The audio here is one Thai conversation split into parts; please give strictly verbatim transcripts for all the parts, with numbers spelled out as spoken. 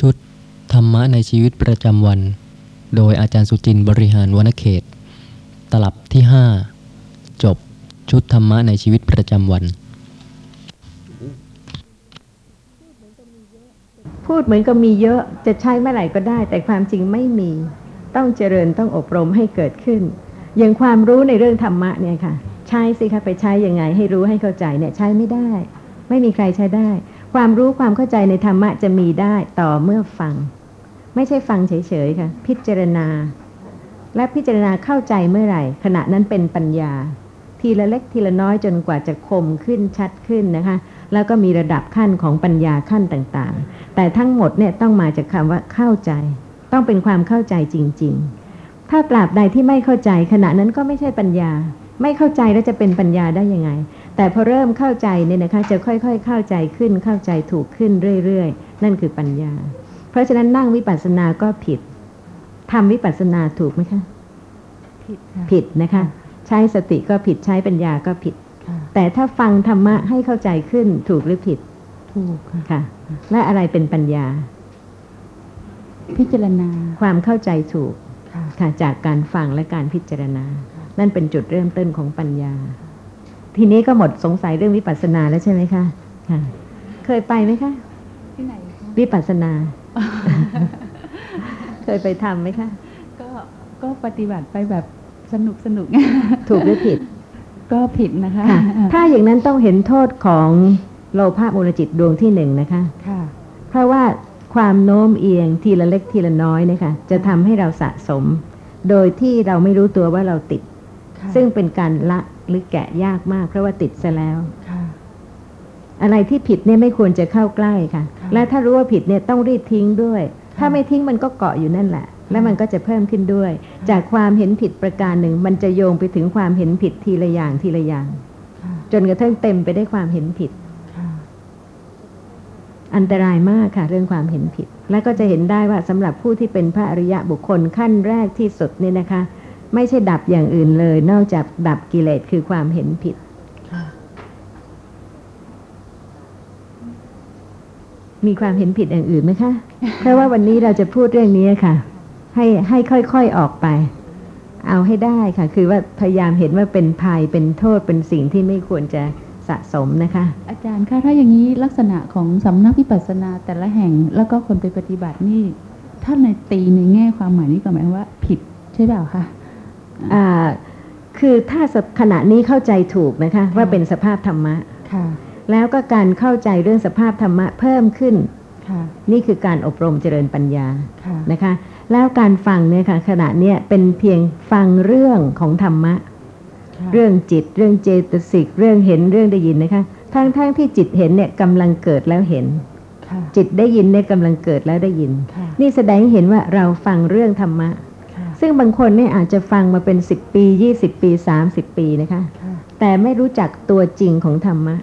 ชุดธรรมะในชีวิตประจำวันโดยอาจารย์สุจินต์บริหารวนเขตตลับที่ห้าจบชุดธรรมะในชีวิตประจำวันพูดเหมือนก็มีเยอะจะใช้เมื่อไหร่ก็ได้แต่ความจริงไม่มีต้องเจริญต้องอบรมให้เกิดขึ้นอย่างความรู้ในเรื่องธรรมะเนี่ยค่ะใช้สิคะไปใช้ยังไงให้รู้ให้เข้าใจเนี่ยใช้ไม่ได้ไม่มีใครใช้ได้ความรู้ความเข้าใจในธรรมะจะมีได้ต่อเมื่อฟังไม่ใช่ฟังเฉยๆค่ะพิจารณาและพิจารณาเข้าใจเมื่อไหร่ขณะนั้นเป็นปัญญาทีละเล็กทีละน้อยจนกว่าจะคมขึ้นชัดขึ้นนะคะแล้วก็มีระดับขั้นของปัญญาขั้นต่างๆแต่ทั้งหมดเนี่ยต้องมาจากคำว่าเข้าใจต้องเป็นความเข้าใจจริงๆถ้าตราบใดที่ไม่เข้าใจขณะนั้นก็ไม่ใช่ปัญญาไม่เข้าใจแล้วจะเป็นปัญญาได้ยังไงแต่พอเริ่มเข้าใจเนี่ยนะคะจะค่อยๆเข้าใจขึ้นเข้าใจถูกขึ้นเรื่อยๆนั่นคือปัญญาเพราะฉะนั้นนั่งวิปัสสนาก็ผิดทำวิปัสสนาถูกไหมคะผิดค่ะผิดนะคะใช้สติก็ผิดใช้ปัญญาก็ผิดแต่ถ้าฟังธรรมะให้เข้าใจขึ้นถูกหรือผิดถูกค่ะและอะไรเป็นปัญญาพิจารณาความเข้าใจถูกค่ะจากการฟังและการพิจารณานั่นเป็นจุดเริ่มต้นของปัญญาทีนี้ก็หมดสงสัยเรื่องวิปัสสนาแล้วใช่ไหมคะค่ะเคยไปไหมคะที่ไหนคะวิปัสสนา เคยไปทำไหมคะก็ก็ปฏิบัติไปแบบสนุกสนุก ถูกหรือผิดก็ผิดนะคะถ้าอย่างนั้นต้องเห็นโทษของโลภะมูลจิตดวงที่หนึ่งนะคะค่ะเพราะว่าความโน้มเอียงทีละเล็กทีละน้อยนะคะจะทำให้เราสะสมโดยที่เราไม่รู้ตัวว่าเราติดซึ่งเป็นการละหรือแกะยากมากเพราะว่าติดซะแล้วอะไรที่ผิดเนี่ยไม่ควรจะเข้าใกล้ค่ะและถ้ารู้ว่าผิดเนี่ยต้องรีบทิ้งด้วยถ้าไม่ทิ้งมันก็เกาะอยู่นั่นแหละและมันก็จะเพิ่มขึ้นด้วยจากความเห็นผิดประการหนึ่งมันจะโยงไปถึงความเห็นผิดทีละอย่างทีละอย่างจนกระทั่งเต็มไปด้วยความเห็นผิดอันตรายมากค่ะเรื่องความเห็นผิดและก็จะเห็นได้ว่าสำหรับผู้ที่เป็นพระอริยะบุคคลขั้นแรกที่สุดนี่นะคะไม่ใช่ดับอย่างอื่นเลยนอกจากดับกิเลสคือความเห็นผิดมีความเห็นผิดอย่างอื่นไหมคะเพราะว่าวันนี้เราจะพูดเรื่องนี้ค่ะให้ให้ค่อยๆออกไปเอาให้ได้ค่ะคือว่าพยายามเห็นว่าเป็นภัยเป็นโทษเป็นสิ่งที่ไม่ควรจะสะสมนะคะอาจารย์คะถ้าอย่างนี้ลักษณะของสำนักวิปัสสนาแต่ละแห่งแล้วก็คนไปปฏิบัตินี่ถ้าในตีในแง่ความหมายนี่ก็หมายว่าผิดใช่เปล่าคะอ่าคือถ้าขณะนี้เข้าใจถูกนะคะว่าเป็นสภาพธรรมะค่ะแล้วก็การเข้าใจเรื่องสภาพธรรมะเพิ่มขึ้นค่ะนี่คือการอบรมเจริญปัญญาค่ะนะคะแล้วการฟังเนี่ยค่ะขณะเนี้ยเป็นเพียงฟังเรื่องของธรรมะเรื่องจิตเรื่องเจตสิกเรื่องเห็นเรื่องได้ยินนะคะทั้งๆ ท, ที่จิตเห็นเนี่ยกำลังเกิดแล้วเห็นจิตได้ยินเนี่ยกำลังเกิดแล้วได้ยินนี่แสดงให้เห็นว่าเราฟังเรื่องธรรมะซึ่งบางคนเนี่ยอาจจะฟังมาเป็นสิบปียี่สิบปีสามสิบปีนะคะแต่ไม่รู้จักตัวจริงของธรรมะ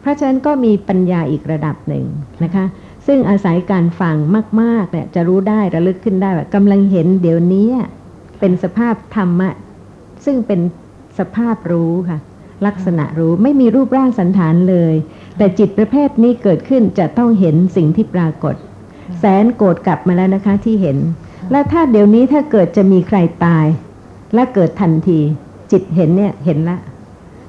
เพราะฉะนั้นก็มีปัญญาอีกระดับหนึ่งนะคะซึ่งอาศัยการฟังมากๆเนี่ยจะรู้ได้ระลึกขึ้นได้ว่ากำลังเห็นเดี๋ยวนี้เป็นสภาพธรรมะซึ่งเป็นสภาพรู้ค่ะลักษณะรู้ไม่มีรูปร่างสันฐานเลยแต่จิตประเภทนี้เกิดขึ้นจะต้องเห็นสิ่งที่ปรากฏแสนโกรธกลับมาแล้วนะคะที่เห็นและถ้าเดี๋ยวนี้ถ้าเกิดจะมีใครตายและเกิดทันทีจิตเห็นเนี่ยเห็นละ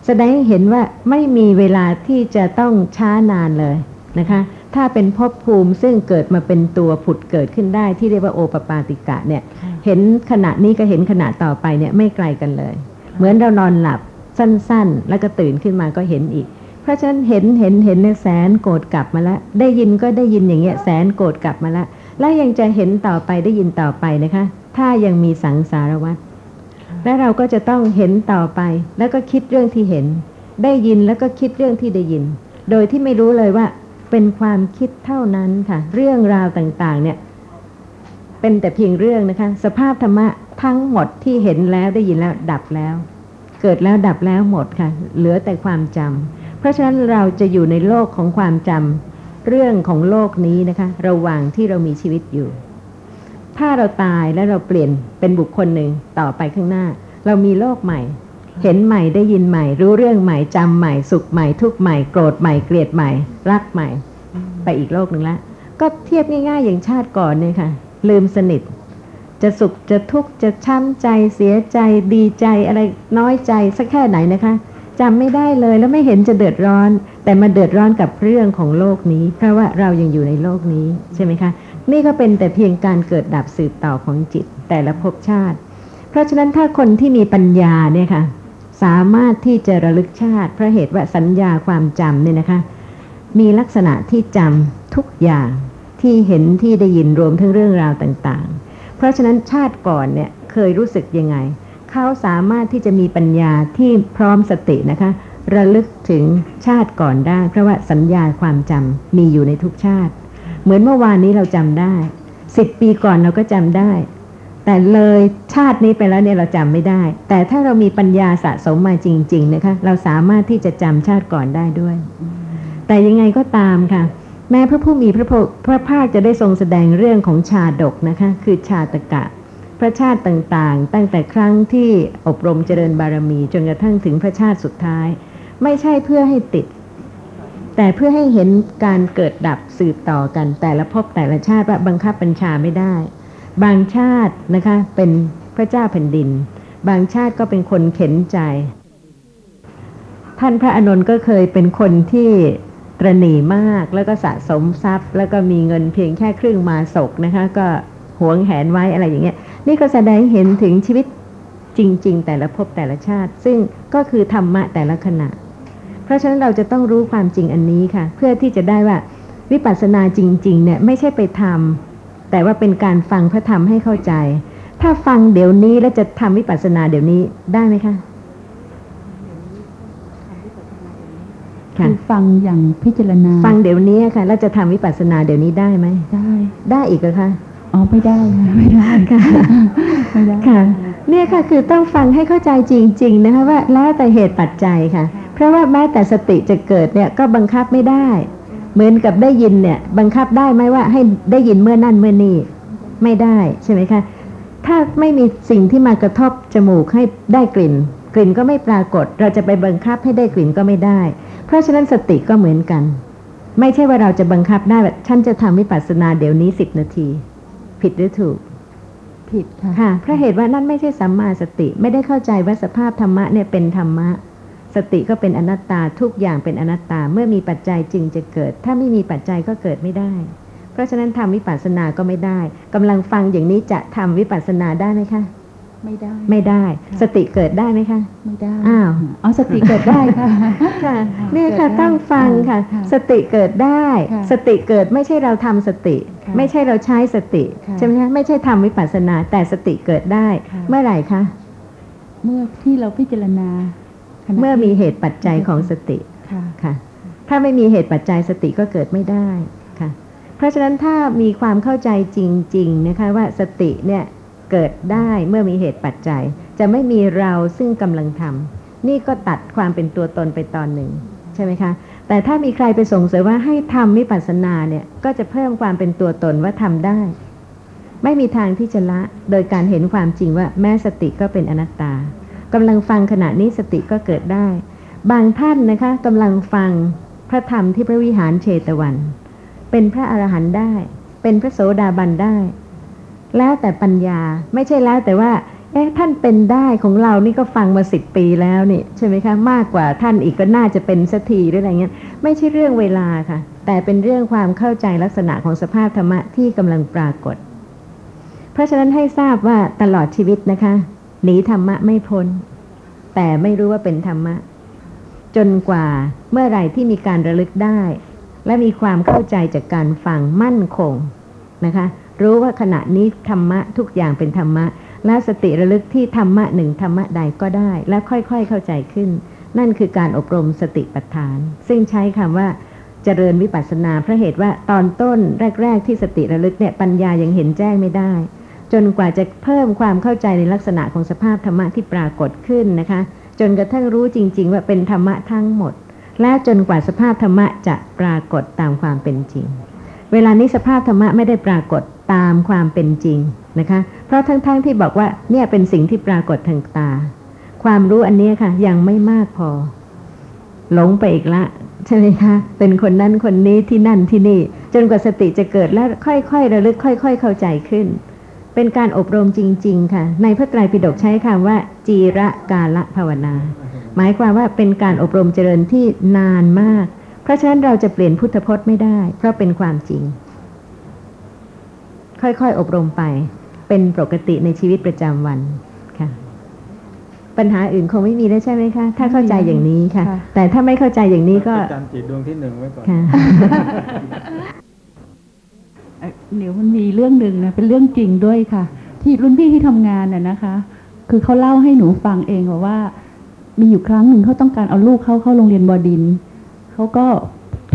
แสดงให้เห็นว่าไม่มีเวลาที่จะต้องช้านานเลยนะคะถ้าเป็นภพภูมิซึ่งเกิดมาเป็นตัวผุดเกิดขึ้นได้ที่เรียกว่าโอปปาติกะเนี่ยเห็นขณะนี้ก็เห็นขณะต่อไปเนี่ยไม่ไกลกันเลยเหมือนเรานอนหลับสั้นๆแล้วก็ตื่นขึ้นมาก็เห็นอีกเพราะฉะนั้นเห็นเห็นเห็นเนี่ยแสนโกรธกลับมาแล้วได้ยินก็ได้ยินอย่างเงี้ยแสนโกรธกลับมาแล้วและยังจะเห็นต่อไปได้ยินต่อไปนะคะถ้ายังมีสังสารวัฏและเราก็จะต้องเห็นต่อไปแล้วก็คิดเรื่องที่เห็นได้ยินแล้วก็คิดเรื่องที่ได้ยินโดยที่ไม่รู้เลยว่าเป็นความคิดเท่านั้นค่ะเรื่องราวต่างๆเนี่ยเป็นแต่เพียงเรื่องนะคะสภาพธรรมะทั้งหมดที่เห็นแล้วได้ยินแล้วดับแล้วเกิดแล้วดับแล้วหมดค่ะเหลือแต่ความจำเพราะฉะนั้นเราจะอยู่ในโลกของความจำเรื่องของโลกนี้นะคะระหว่างที่เรามีชีวิตอยู่ถ้าเราตายแล้วเราเปลี่ยนเป็นบุคคลหนึ่งต่อไปข้างหน้าเรามีโลกใหม่เห็นใหม่ได้ยินใหม่รู้เรื่องใหม่จำใหม่สุขใหม่ทุกข์ใหม่โกรธใหม่เกลียดใหม่รักใหม่ไปอีกโลกหนึ่งละ ก็เทียบง่ายๆอย่างชาติก่อนเนี่ยค่ะลืมสนิทจะสุขจะทุกข์จะช้ำใจเสียใจดีใจอะไรน้อยใจสักแค่ไหนนะคะจำไม่ได้เลยแล้วไม่เห็นจะเดือดร้อนแต่มาเดือดร้อนกับเรื่องของโลกนี้เพราะว่าเรายังอยู่ในโลกนี้ใช่ไหมคะนี่ก็เป็นแต่เพียงการเกิดดับสืบต่อของจิตแต่ละภพชาติเพราะฉะนั้นถ้าคนที่มีปัญญาเนี่ยค่ะสามารถที่จะระลึกชาติเพราะเหตุว่าสัญญาความจำเนี่ยนะคะมีลักษณะที่จำทุกอย่างที่เห็นที่ได้ยินรวมทั้งเรื่องราวต่างๆเพราะฉะนั้นชาติก่อนเนี่ยเคยรู้สึกยังไงเขาสามารถที่จะมีปัญญาที่พร้อมสตินะคะระลึกถึงชาติก่อนได้เพราะว่าสัญญาความจำมีอยู่ในทุกชาติเหมือนเมื่อวานนี้เราจำได้สิบปีก่อนเราก็จำได้แต่เลยชาตินี้ไปแล้วเนี่ยเราจำไม่ได้แต่ถ้าเรามีปัญญาสะสมมาจริงๆนะคะเราสามารถที่จะจำชาติก่อนได้ด้วยแต่ยังไงก็ตามค่ะแม้พระผู้มีพระพระภาคจะได้ทรงแสดงเรื่องของชาดกนะคะคือชาตกะพระชาติต่างๆตั้งแต่ครั้งที่อบรมเจริญบารมีจนกระทั่งถึงพระชาติสุดท้ายไม่ใช่เพื่อให้ติดแต่เพื่อให้เห็นการเกิดดับสืบต่อกันแต่ละภพแต่ละชาติว่าบังคับบัญชาไม่ได้บางชาตินะคะเป็นพระเจ้าแผ่นดินบางชาติก็เป็นคนเข็นใจท่านพระอานนท์ก็เคยเป็นคนที่ตระหนี่มากแล้วก็สะสมทรัพย์แล้วก็มีเงินเพียงแค่ครึ่งมาศกนะคะก็หวงแหนไว้อะไรอย่างเงี้ยนี่ก็แสดงเห็นถึงชีวิตจริงๆแต่ละภพแต่ละชาติซึ่งก็คือธรรมะแต่ละขณะเพราะฉะนั้นเราจะต้องรู้ความจริงอันนี้ค่ะเพื่อที่จะได้ว่าวิปัสสนาจริงๆเนี่ยไม่ใช่ไปทำแต่ว่าเป็นการฟังพระธรรมให้เข้าใจถ้าฟังเดี๋ยวนี้แล้วจะทำวิปัสสนาเดี๋ยวนี้ได้ไหมคะคือฟังอย่างพิจารณาฟังเดี๋ยวนี้ค่ะแล้วจะทำวิปัสสนาเดี๋ยวนี้ได้ไหมได้ได้อีกเหรอคะอ๋อไม่ได้ค่ะไม่ได้ค่ะไม่ได้ค่ะเนี่ยค่ะคือต้องฟังให้เข้าใจจริงๆนะคะว่าแล้วแต่เหตุปัจจัยค่ะเพราะว่าแม้แต่สติจะเกิดเนี่ยก็บังคับไม่ได้เหมือนกับได้ยินเนี่ยบังคับได้ไหมว่าให้ได้ยินเมื่อนั่นเมื่อนี่ไม่ได้ใช่ไหมคะถ้าไม่มีสิ่งที่มากระทบจมูกให้ได้กลิ่นกลิ่นก็ไม่ปรากฏเราจะไปบังคับให้ได้กลิ่นก็ไม่ได้เพราะฉะนั้นสติก็เหมือนกันไม่ใช่ว่าเราจะบังคับได้แบบฉันจะทำวิปัสสนาเดี๋ยวนี้สิบนาทีผิดหรือถูกผิดค่ะค่ะเพราะเหตุว่านั่นไม่ใช่สัมมาสติไม่ได้เข้าใจว่าสภาพธรรมะเนี่ยเป็นธรรมะสติก็เป็นอนัตตาทุกอย่างเป็นอนัตตาเมื่อมีปัจจัยจึงจะเกิดถ้าไม่มีปัจจัยก็เกิดไม่ได้เพราะฉะนั้นทำวิปัสสนาก็ไม่ได้กำลังฟังอย่างนี้จะทำวิปัสสนาได้ไหมคะไม่ได้ไม่ได้สติเกิดได้ไหมคะไม่ได้อ้าวอ๋อสติเกิดได้ค่ะค่ะนี่ค่ะต้องฟังค่ะสติเกิดได้สติเกิดไม่ใช่เราทำสติไม่ใช่เราใช้สติใช่ไหมคะไม่ใช่ทำวิปัสสนาแต่สติเกิดได้เมื่อไหร่คะเมื่อที่เราพิจารณาเมื่อมีเหตุปัจจัยของสติค่ะถ้าไม่มีเหตุปัจจัยสติก็เกิดไม่ได้ค่ะเพราะฉะนั้นถ้ามีความเข้าใจจริงๆนะคะว่าสติเนี่ยเกิดได้เมื่อมีเหตุปัจจัยจะไม่มีเราซึ่งกำลังทำนี่ก็ตัดความเป็นตัวตนไปตอนหนึ่งใช่ไหมคะแต่ถ้ามีใครไปส่งเสริมว่าให้ทำวิปัสสนาเนี่ยก็จะเพิ่มความเป็นตัวตนว่าทำได้ไม่มีทางที่จะละโดยการเห็นความจริงว่าแม้สติก็เป็นอนัตตากำลังฟังขณะนี้สติก็เกิดได้บางท่านนะคะกำลังฟังพระธรรมที่พระวิหารเชตวันเป็นพระอรหันต์ได้เป็นพระโสดาบันได้แล้วแต่ปัญญาไม่ใช่แล้วแต่ว่าเอ๊ะท่านเป็นได้ของเรานี่ก็ฟังมาสิบปีแล้วนี่ใช่ไหมคะมากกว่าท่านอีกก็น่าจะเป็นสักทีหรืออะไรเงี้ยไม่ใช่เรื่องเวลาค่ะแต่เป็นเรื่องความเข้าใจลักษณะของสภาพธรรมะที่กำลังปรากฏเพราะฉะนั้นให้ทราบว่าตลอดชีวิตนะคะหนีธรรมะไม่พ้นแต่ไม่รู้ว่าเป็นธรรมะจนกว่าเมื่อไหร่ที่มีการระลึกได้และมีความเข้าใจจากการฟังมั่นคงนะคะรู้ว่าขณะนี้ธรรมะทุกอย่างเป็นธรรมะและสติระลึกที่ธรรมะหนึ่งธรรมะใดก็ได้และค่อยๆเข้าใจขึ้นนั่นคือการอบรมสติปัฏฐานซึ่งใช้คำว่าเจริญวิปัสสนาเพราะเหตุว่าตอนต้นแรกๆที่สติระลึกเนี่ยปัญญายังเห็นแจ้งไม่ได้จนกว่าจะเพิ่มความเข้าใจในลักษณะของสภาพธรรมะที่ปรากฏขึ้นนะคะจนกระทั่งรู้จริงๆว่าเป็นธรรมะทั้งหมดและจนกว่าสภาพธรรมะจะปรากฏตามความเป็นจริงเวลานี้สภาพธรรมะไม่ได้ปรากฏตามความเป็นจริงนะคะเพราะทั้งๆ ท, ที่บอกว่าเนี่ยเป็นสิ่งที่ปรากฏทางตาความรู้อันนี้ค่ะยังไม่มากพอหลงไปอีกละใช่ไหมคะเป็นคนนั้นคนนี้ที่นั่นที่นี่ จนกว่าสติจะเกิดและค่อยๆระลึกค่อยๆเข้าใจขึ้นเป็นการอบรมจริงๆค่ะในพระไตรปิฎกใช้คำว่าจีระกาละภาวนาหมายความว่าเป็นการอบรมเจริญที่นานมากเพราะฉะนั้นเราจะเปลี่ยนพุทธพจน์ไม่ได้เพราะเป็นความจริงค่อยๆอบรมไปเป็นปกติในชีวิตประจำวันค่ะปัญหาอื่นคงไม่มีแล้วใช่ไหมคะถ้าเข้าใจอย่างนี้ค่ะแต่ถ้าไม่เข้าใจอย่างนี้ก็จำจิตดวงที่หนึ่งไว้ก่อนเดี๋ยวมันมีเรื่องหนึ่งนะเป็นเรื่องจริงด้วยค่ะที่รุ่นพี่ที่ทำงานน่ะนะคะคือเขาเล่าให้หนูฟังเองว่ามีอยู่ครั้งหนึ่งเขาต้องการเอาลูกเขาเข้าโรงเรียนบดินทร์เขาก็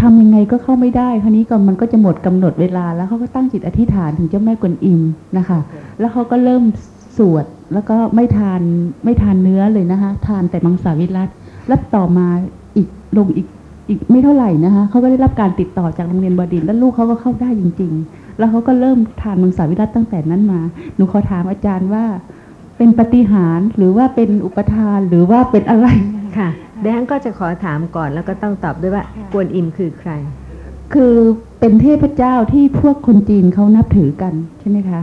ทำยังไงก็เข้าไม่ได้คราวนี้ก็มันก็จะหมดกำหนดเวลาแล้วเขาก็ตั้งจิตอธิษฐานถึงเจ้าแม่กวนอิมนะคะ okay. แล้วเขาก็เริ่มสวดแล้วก็ไม่ทานไม่ทานเนื้อเลยนะคะทานแต่มังสวิรัติแล้วต่อมาอีกลงอีกอีกไม่เท่าไหร่นะคะเขาก็ได้รับการติดต่อจากโรงเรียนบดินทร์แล้วลูกเขาก็เข้าได้จริงๆแล้วเขาก็เริ่มทานมังสวิรัติตั้งแต่นั้นมาหนูขอถามอาจารย์ว่าเป็นปาฏิหาริย์หรือว่าเป็นอุปทานหรือว่าเป็นอะไรค่ะแดงก็จะขอถามก่อนแล้วก็ต้องตอบด้วยว่ากวนอิมคือใครคือเป็นเทพเจ้าที่พวกคนจีนเขานับถือกันใช่ไหมคะ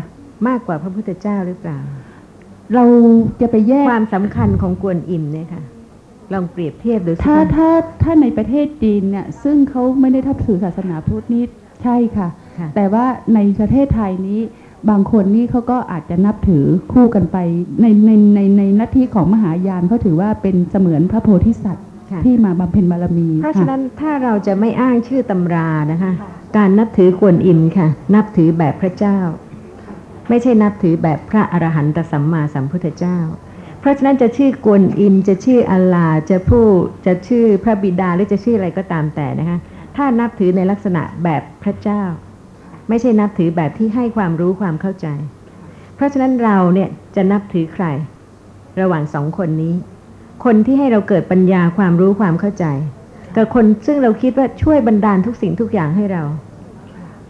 มากกว่าพระพุทธเจ้าหรือเปล่าเราจะไปแยกความสำคัญของกวนอิมเนี่ยค่ะลองเปรียบเทียบดูถ้าถ้าถ้าในประเทศจีนเนี่ยซึ่งเขาไม่ได้ทับถือศาสนาพุทธนี่ใช่ค่ะแต่ว่าในประเทศไทยนี้บางคนนี่เขาก็อาจจะนับถือคู่กันไปในในในในนัทธิของมหายานเขาถือว่าเป็นเสมือนพระโพธิสัตว์ที่มาบำเพ็ญบารมีเพราะฉะนั้นถ้าเราจะไม่อ้างชื่อตำรานะคะการนับถือกวนอิมค่ะนับถือแบบพระเจ้าไม่ใช่นับถือแบบพระอรหันตสัมมาสัมพุทธเจ้าเพราะฉะนั้นจะชื่อกวนอิมจะชื่ออัลลาห์จะผู้จะชื่อพระบิดาหรือจะชื่ออะไรก็ตามแต่นะคะถ้านับถือในลักษณะแบบพระเจ้าไม่ใช่นับถือแบบที่ให้ความรู้ความเข้าใจเพราะฉะนั้นเราเนี่ยจะนับถือใครระหว่างสองคนนี้คนที่ให้เราเกิดปัญญาความรู้ความเข้าใจกับคนซึ่งเราคิดว่าช่วยบันดาลทุกสิ่งทุกอย่างให้เรา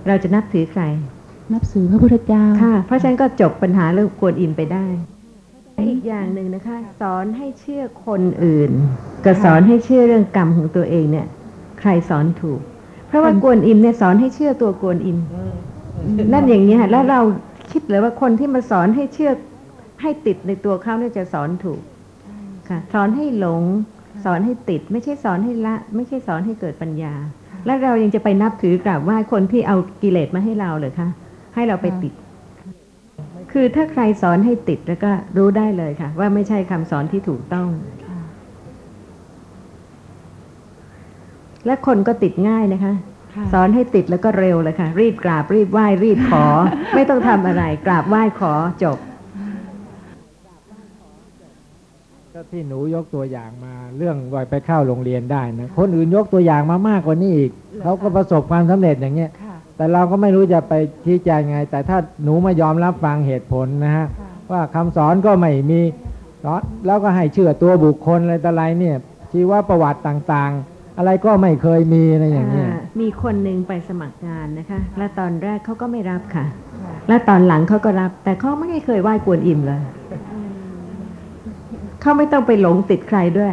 เราจะนับถือใครนับถือพระพุทธเจ้าค่ะเพราะฉะนั้นก็จบปัญหาเรื่องกวนอิมไปได้อีกอย่างหนึ่งนะคะสอนให้เชื่อคนอื่นกับสอนให้เชื่อเรื่องกรรมของตัวเองเนี่ยใครสอนถูกเพราะว่ากวนอิมเนี่ยสอนให้เชื่อตัวกวนอิมนั่นอย่างนี้ฮะแล้วเราคิดเลยว่าคนที่มาสอนให้เชื่อให้ติดในตัวเขาเนี่ยจะสอนถูกค่ะสอนให้หลงสอนให้ติดไม่ใช่สอนให้ละไม่ใช่สอนให้เกิดปัญญาและเรายังจะไปนับถือกราบไหว้คนที่เอากิเลสมาให้เราเหรอคะให้เราไปติดคือถ้าใครสอนให้ติดแล้วก็รู้ได้เลยค่ะว่าไม่ใช่คำสอนที่ถูกต้องและคนก็ติดง่ายนะคะสอนให้ติดแล้วก็เร็วเลยค่ะรีบกราบรีบไหว้รีบขอ ไม่ต้องทำอะไรกราบไหว้ขอจบก็ที่หนูยกตัวอย่างมาเรื่องวัยไปเข้าโรงเรียนได้นะคนอื่นยกตัวอย่างมามากกว่านี้อีกเขาก็ประสบความสำเร็จอย่างเงี้ยแต่เราก็ไม่รู้จะไปชี้แจงไงแต่ถ้าหนูไม่ยอมรับฟังเหตุผลนะฮะว่าคำสอนก็ไม่มีแล้วก็ให้เชื่อตัวบุคคลอะไรต่ออะไรเนี่ยที่ว่าประวัติต่างๆอะไรก็ไม่เคยมีอะไรอย่างนี้มีคนหนึ่งไปสมัครงานนะคะแล้วตอนแรกเขาก็ไม่รับค่ะแล้วตอนหลังเขาก็รับแต่เขาไม่เคยไหว้กวนอิมเลยเขาไม่ต้องไปหลงติดใครด้วย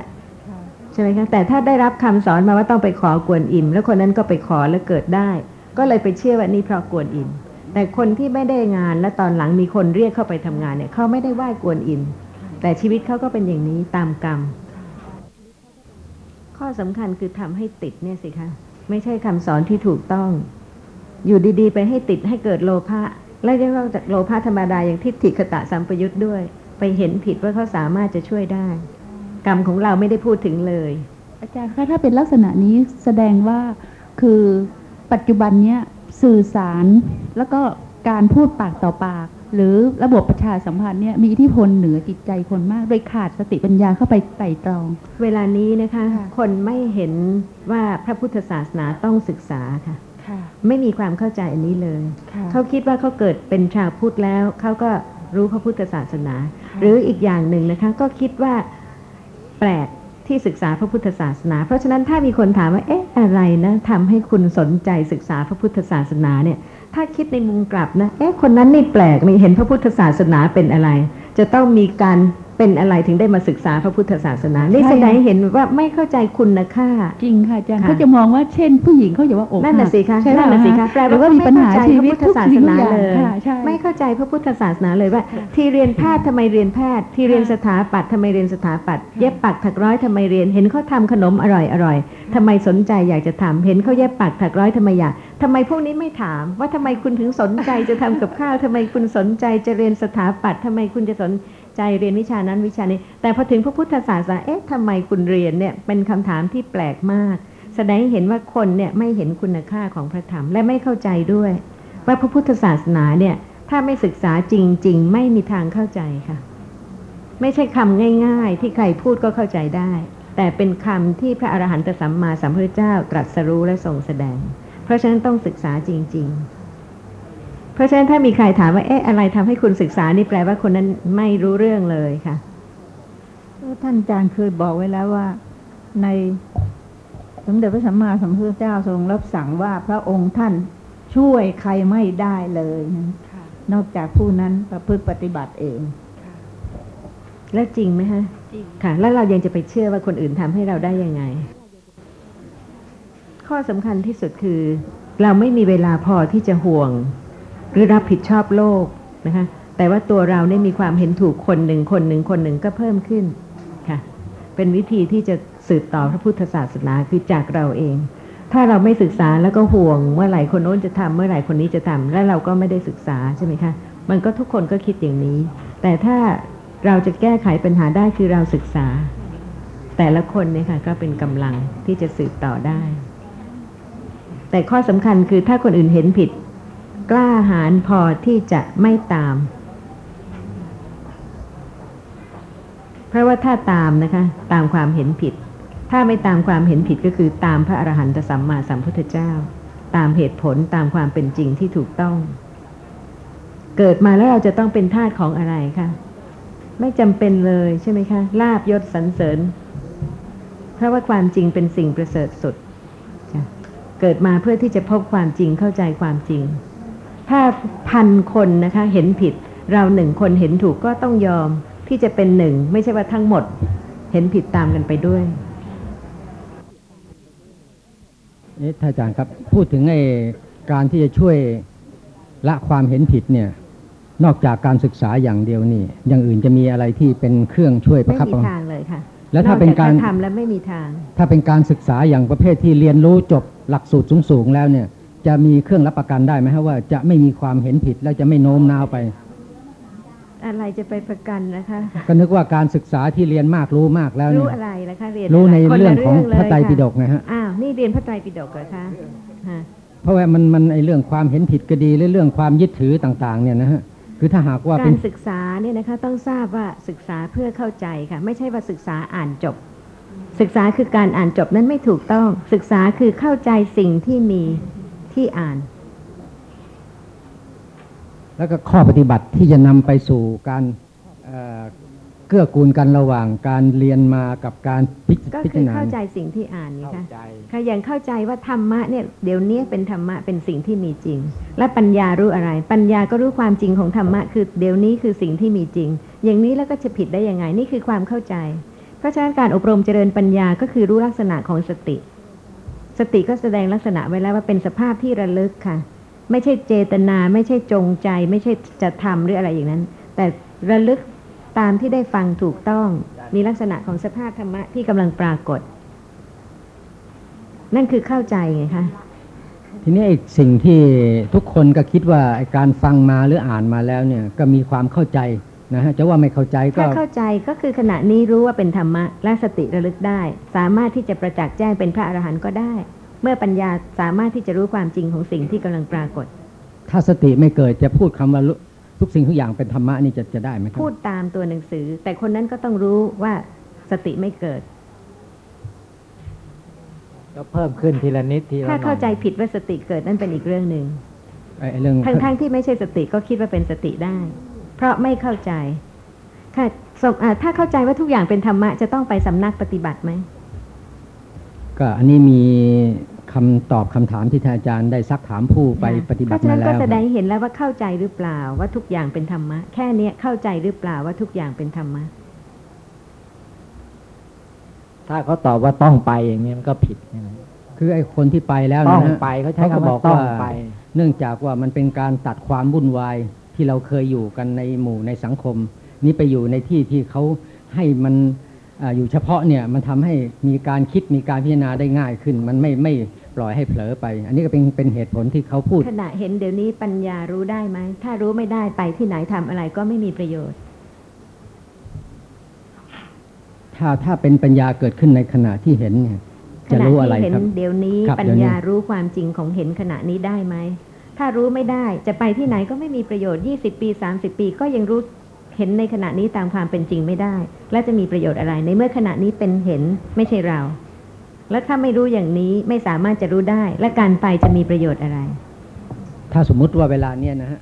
ใช่ไหมคะแต่ถ้าได้รับคำสอนมาว่าต้องไปขอกวนอิมแล้วคนนั้นก็ไปขอแล้วเกิดได้ก็เลยไปเชื่อว่านี่เพราะกวนอิมแต่คนที่ไม่ได้งานและตอนหลังมีคนเรียกเข้าไปทำงานเนี่ยเขาไม่ได้ไหว้กวนอิมแต่ชีวิตเขาก็เป็นอย่างนี้ตามกรรมข้อสำคัญคือทำให้ติดเนี่ยสิคะไม่ใช่คำสอนที่ถูกต้องอยู่ดีๆไปให้ติดให้เกิดโลภะและเรียกว่าจากโลภะธรรมดาอย่างทิฏฐิคตะสัมปยุตด้วยไปเห็นผิดว่าเขาสามารถจะช่วยได้กรรมของเราไม่ได้พูดถึงเลยอาจารย์คะถ้าเป็นลักษณะนี้แสดงว่าคือปัจจุบันเนี้ยสื่อสารแล้วก็การพูดปากต่อปากหรือระบบประชาสัมพันธ์เนี่ยมีอิทธิพลเหนือจิตใจคนมากโดยขาดสติปัญญาเข้าไปไต่ตรองเวลานี้นะคะคนไม่เห็นว่าพระพุทธศาสนาต้องศึกษาค่ะไม่มีความเข้าใจอันนี้เลยเขาคิดว่าเขาเกิดเป็นชาวพุทธแล้วเขาก็รู้พระพุทธศาสนาหรืออีกอย่างหนึ่งนะคะก็คิดว่าแปลกที่ศึกษาพระพุทธศาสนาเพราะฉะนั้นถ้ามีคนถามว่าเอ๊ะอะไรนะทำให้คุณสนใจศึกษาพระพุทธศาสนาเนี่ยถ้าคิดในมุมกลับนะเอ๊ะคนนั้นนี่แปลกไม่เห็นพระพุทธศาสนาเป็นอะไรจะต้องมีการ เป็นอะไรถึงได้มาศึกษาพระพุทธศาสนาได้แสดงเห็นว่าไม่เข้าใจคุณค่าจริงค่ะอาจารย์เขาจะมองว่าเช่นผู้หญิงเขาจะว่าอกนั่นน่ะสิคะใช่นั่นน่ะสิคะแปลว่ามีปัญหาชีวิตทุกศาสนาเลยไม่เข้าใจพระพุทธศาสนาเลยว่าที่เรียนแพทย์ทำไมเรียนแพทย์ที่เรียนสถาปัตย์ทำไมเรียนสถาปัตย์เย็บปักถักร้อยทำไมเรียนเห็นเขาทำขนมอร่อยอร่อยทำไมสนใจอยากจะทำเห็นเขาเย็บปักถักร้อยทำไมอยากทำไมพวกนี้ไม่ถามว่าทำไมคุณถึงสนใจจะทำกับข้าวทำไมคุณสนใจจะเรียนสถาปัตย์ทำไมคุณจะสนใจเรียนวิชานั้นวิชานี้แต่พอถึงพระพุทธศาสนาเอ๊ะทำไมคุณเรียนเนี่ยเป็นคำถามที่แปลกมากแสดงให้เห็นว่าคนเนี่ยไม่เห็นคุณค่าของพระธรรมและไม่เข้าใจด้วยว่าพระพุทธศาสนาเนี่ยถ้าไม่ศึกษาจริงๆไม่มีทางเข้าใจค่ะไม่ใช่คำง่ายๆที่ใครพูดก็เข้าใจได้แต่เป็นคำที่พระอรหันตสัมมาสัมพุทธเจ้าตรัสรู้และทรงแสดงเพราะฉะนั้นต้องศึกษาจริงๆเพราะฉะนั้นถ้ามีใครถามว่าเอ๊ะอะไรทำให้คุณศึกษานี่แปลว่าคนนั้นไม่รู้เรื่องเลยค่ะท่านอาจารย์เคยบอกไว้แล้วว่าในสมเด็จพระสัมมาสัมพุทธเจ้าทรงรับสั่งว่าพระองค์ท่านช่วยใครไม่ได้เลยนอกจากผู้นั้นประพฤติปฏิบัติเองแล้วจริงไหมฮะจริงค่ะแล้วเรายังจะไปเชื่อว่าคนอื่นทำให้เราได้ยังไงข้อสำคัญที่สุดคือเราไม่มีเวลาพอที่จะห่วงหรือรับผิดชอบโลกนะคะแต่ว่าตัวเราเนี่ยมีความเห็นถูกคนหนึ่งคนหนึ่งคนหนึ่งก็เพิ่มขึ้นค่ะเป็นวิธีที่จะสืบต่อพระพุทธศาสนาคือจากเราเองถ้าเราไม่ศึกษาแล้วก็ห่วงเมื่อไหร่คนโน้นจะทำเมื่อไหร่คนนี้จะทำและเราก็ไม่ได้ศึกษาใช่ไหมคะมันก็ทุกคนก็คิดอย่างนี้แต่ถ้าเราจะแก้ไขปัญหาได้คือเราศึกษาแต่ละคนเนี่ยค่ะก็เป็นกำลังที่จะสืบต่อได้แต่ข้อสำคัญคือถ้าคนอื่นเห็นผิดกล้าหาญพอที่จะไม่ตามเพราะว่าถ้าตามนะคะตามความเห็นผิดถ้าไม่ตามความเห็นผิดก็คือตามพระอรหันตสัมมาสัมพุทธเจ้าตามเหตุผลตามความเป็นจริงที่ถูกต้องเกิดมาแล้วเราจะต้องเป็นทาสของอะไรคะไม่จำเป็นเลยใช่ไหมคะลาภยศสรรเสริญเพราะว่าความจริงเป็นสิ่งประเสริฐสุดเกิดมาเพื่อที่จะพบความจริงเข้าใจความจริงถ้าพันคนนะคะเห็นผิดเราหนึ่งคนเห็นถูกก็ต้องยอมที่จะเป็นหนึ่งไม่ใช่ว่าทั้งหมดเห็นผิดตามกันไปด้วยเอ๊ะท่านอาจารย์ครับพูดถึงไอ้การที่จะช่วยละความเห็นผิดเนี่ยนอกจากการศึกษาอย่างเดียวนี่อย่างอื่นจะมีอะไรที่เป็นเครื่องช่วยประคับประคองไม่มีทางเลยค่ะแล้วถ้าเป็นการทำแล้วไม่มีทางถ้าเป็นการศึกษาอย่างประเภทที่เรียนรู้จบหลักสูตรสูงๆแล้วเนี่ยจะมีเครื่องรับประกันได้ไหมครับว่าจะไม่มีความเห็นผิดและจะไม่โน้มน้าวไปอะไรจะไปประกันนะคะก็นึกว่าการศึกษาที่เรียนมากรู้มากแล้วรู้อะไรนะคะเรียนรู้ในเรื่องของพระไตรปิฎกนะฮะอ้าวนี่เรียนพระไตรปิฎกเหรอคะเพราะว่ามันมันไอเรื่องความเห็นผิดก็ดีและเรื่องความยึดถือต่างๆเนี่ยนะฮะคือถ้าหากว่าการศึกษาเนี่ยนะคะต้องทราบว่าศึกษาเพื่อเข้าใจค่ะไม่ใช่ว่าศึกษาอ่านจบศึกษาคือการอ่านจบนั้นไม่ถูกต้องศึกษาคือเข้าใจสิ่งที่มีที่อ่านแล้วก็ข้อปฏิบัติที่จะนำไปสู่การเอ่อเกื้อกูลกันระหว่างการเรียนมากับการพิจารณาก็คือเข้าใจสิ่งที่อ่านนี่ค่ะค่ะอย่างเข้าใจว่าธรรมะเนี่ยเดี๋ยวนี้เป็นธรรมะเป็นสิ่งที่มีจริงและปัญญารู้อะไรปัญญาก็รู้ความจริงของธรรมะคือเดี๋ยวนี้คือสิ่งที่มีจริงอย่างนี้แล้วก็จะผิดได้ยังไงนี่คือความเข้าใจเพราะฉะนั้นการอบรมเจริญปัญญาก็คือรู้ลักษณะของสติสติก็แสดงลักษณะไว้แล้วว่าเป็นสภาพที่ระลึกค่ะไม่ใช่เจตนาไม่ใช่จงใจไม่ใช่จะทำหรืออะไรอย่างนั้นแต่ระลึกตามที่ได้ฟังถูกต้องมีลักษณะของสภาพธรรมะที่กำลังปรากฏนั่นคือเข้าใจไงคะทีนี้อีกสิ่งที่ทุกคนก็คิดว่าการฟังมาหรืออ่านมาแล้วเนี่ยก็มีความเข้าใจนะฮะจะว่าไม่เข้าใจก็ถ้าเข้าใจก็คือขณะนี้รู้ว่าเป็นธรรมะและสติระลึกได้สามารถที่จะประจักษ์แจ้งเป็นพระอรหันต์ก็ได้เมื่อปัญญาสามารถที่จะรู้ความจริงของสิ่งที่กำลังปรากฏถ้าสติไม่เกิดจะพูดคำว่าทุกสิ่งทุกอย่างเป็นธรรมะนี่จะจะได้ไหมครับพูดตามตัวหนังสือแต่คนนั้นก็ต้องรู้ว่าสติไม่เกิดก็เพิ่มขึ้นทีละนิดทีละหน่อยถ้าเข้าใจผิดว่าสติเกิดนั่นเป็นอีกเรื่องนึงไอ้เรื่องทั้งๆที่ไม่ใช่สติก็คิดว่าเป็นสติได้เพราะไม่เข้าใจค่ะถ้าเข้าใจว่าทุกอย่างเป็นธรรมะจะต้องไปสำนักปฏิบัติไหมก็อันนี้มีคำตอบคำถามที่ท่านอาจารย์ได้ซักถามผู้ไปปฏิบัติมาแล้วก็แสดงเห็นแล้วว่าเข้าใจหรือเปล่าว่าทุกอย่างเป็นธรรมะแค่นี้เข้าใจหรือเปล่าว่าทุกอย่างเป็นธรรมะ ถ้าเขาตอบว่าต้องไปอย่างนี้มันก็ผิดนะคือไอ้คนที่ไปแล้วนะต้องไปเขาใช้คำว่าต้องไปเนื่องจากว่ามันเป็นการตัดความวุ่นวายที่เราเคยอยู่กันในหมู่ในสังคมนี้ไปอยู่ในที่ที่เขาให้มันอยู่เฉพาะเนี่ยมันทำให้มีการคิดมีการพิจารณาได้ง่ายขึ้นมันไม่ไม่ปล่อยให้เผลอไปอันนี้ก็เป็นเป็นเหตุผลที่เขาพูดขณะเห็นเดี๋ยวนี้ปัญญารู้ได้ไหมถ้ารู้ไม่ได้ไปที่ไหนทำอะไรก็ไม่มีประโยชน์ถ้าถ้าเป็นปัญญาเกิดขึ้นในขณะที่เห็นเนี่ยจะรู้อะไรครับเดี๋ยวนี้ปัญญารู้ความจริงของเห็นขณะนี้ได้ไหมถ้ารู้ไม่ได้จะไปที่ไหนก็ไม่มีประโยชน์ยี่สิบปีสามสิบปีก็ยังรู้เห็นในขณะนี้ตามความเป็นจริงไม่ได้และจะมีประโยชน์อะไรในเมื่อขณะนี้เป็นเห็นไม่ใช่เราและถ้าไม่รู้อย่างนี้ไม่สามารถจะรู้ได้และการไปจะมีประโยชน์อะไรถ้าสมมุติว่าเวลาเนี่ยนะฮะ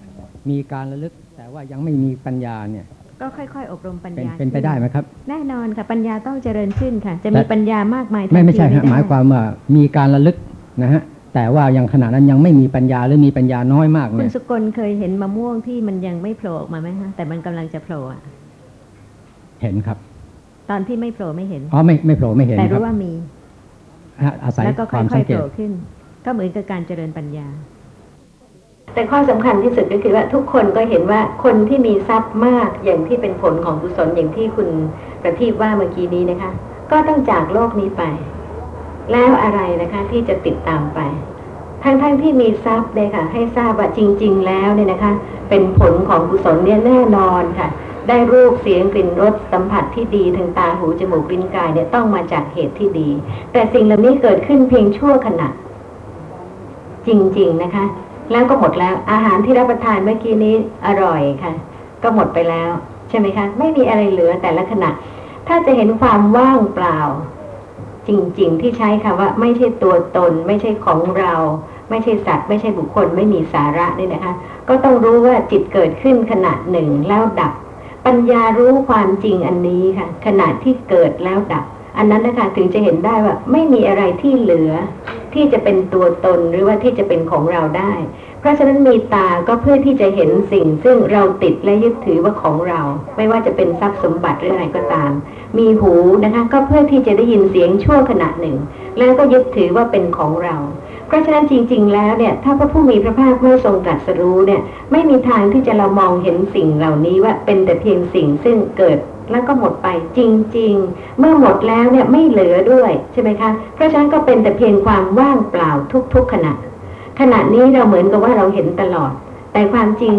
มีการระลึกแต่ว่ายังไม่มีปัญญาเนี่ยก็ค่อยๆอบรมปัญญาเป็นไปได้ไหมครับแน่นอนค่ะปัญญาต้องเจริญขึ้นค่ะจะมีปัญญามากมายไม่ไม่ใช่หมายความว่ามีการระลึกนะฮะแต่ว่ายังขณะนั้นยังไม่มีปัญญาหรือมีปัญญาน้อยมากเลยคุณสุกลเคยเห็นมะม่วงที่มันยังไม่โผล่ออกมาไหมฮะแต่มันกำลังจะโผล่อ่ะเห็นครับตอนที่ไม่โผล่ไม่เห็นอ๋อไม่ไม่โผล่ไม่เห็นแต่รู้ว่ามีอาศัยความสังเกตขึ้นก็เหมือนกับการเจริญปัญญาแต่ข้อสำคัญที่สุดก็คือว่าทุกคนก็เห็นว่าคนที่มีทรัพย์มากอย่างที่เป็นผลของกุศลอย่างที่คุณประทีปว่าเมื่อกี้นี้นะคะก็ต้องจากโลกนี้ไปแล้วอะไรนะคะที่จะติดตามไปทั้งๆ ท, ที่มีทรัพย์เลยค่ะให้ทราบว่าจริงๆแล้วเนี่ยนะคะเป็นผลของกุศลเนี่ยแน่นอนค่ะได้รูปเสียงกลิ่นรสสัมผัสที่ดีทางตาหูจมูกลิ้นกายเนี่ยต้องมาจากเหตุที่ดีแต่สิ่งเหล่านี้เกิดขึ้นเพียงชั่วขณะจริงๆนะคะแล้วก็หมดแล้วอาหารที่รับประทานเมื่อกี้นี้อร่อยค่ะก็หมดไปแล้วใช่ไหมคะไม่มีอะไรเหลือแต่ละขณะถ้าจะเห็นความว่างเปล่าจริงๆที่ใช้คำว่าไม่ใช่ตัวตนไม่ใช่ของเราไม่ใช่สัตว์ไม่ใช่บุคคลไม่มีสาระนี่นะคะก็ต้องรู้ว่าจิตเกิดขึ้นขณะหนึ่งแล้วดับปัญญารู้ความจริงอันนี้ค่ะขณะที่เกิดแล้วดับอันนั้นนะคะถึงจะเห็นได้ว่าไม่มีอะไรที่เหลือที่จะเป็นตัวตนหรือว่าที่จะเป็นของเราได้เพราะฉะนั้นมีตาก็เพื่อที่จะเห็นสิ่งซึ่งเราติดและยึดถือว่าของเราไม่ว่าจะเป็นทรัพย์สมบัติหรืออะไรก็ตามมีหูนะคะก็เพื่อที่จะได้ยินเสียงชั่วขณะหนึ่งแล้วก็ยึดถือว่าเป็นของเราเพราะฉะนั้นจริงๆแล้วเนี่ยถ้าพระผู้มีพระภาคไม่ทรงตรัสรู้เนี่ยไม่มีทางที่จะเรามองเห็นสิ่งเหล่านี้ว่าเป็นแต่เพียงสิ่งซึ่งเกิดแล้วก็หมดไปจริงๆเมื่อหมดแล้วเนี่ยไม่เหลือด้วยใช่ไหมคะเพราะฉะนั้นก็เป็นแต่เพียงความว่างเปล่าทุกๆขณะขณะนี้เราเหมือนกับว่าเราเห็นตลอดแต่ความจริง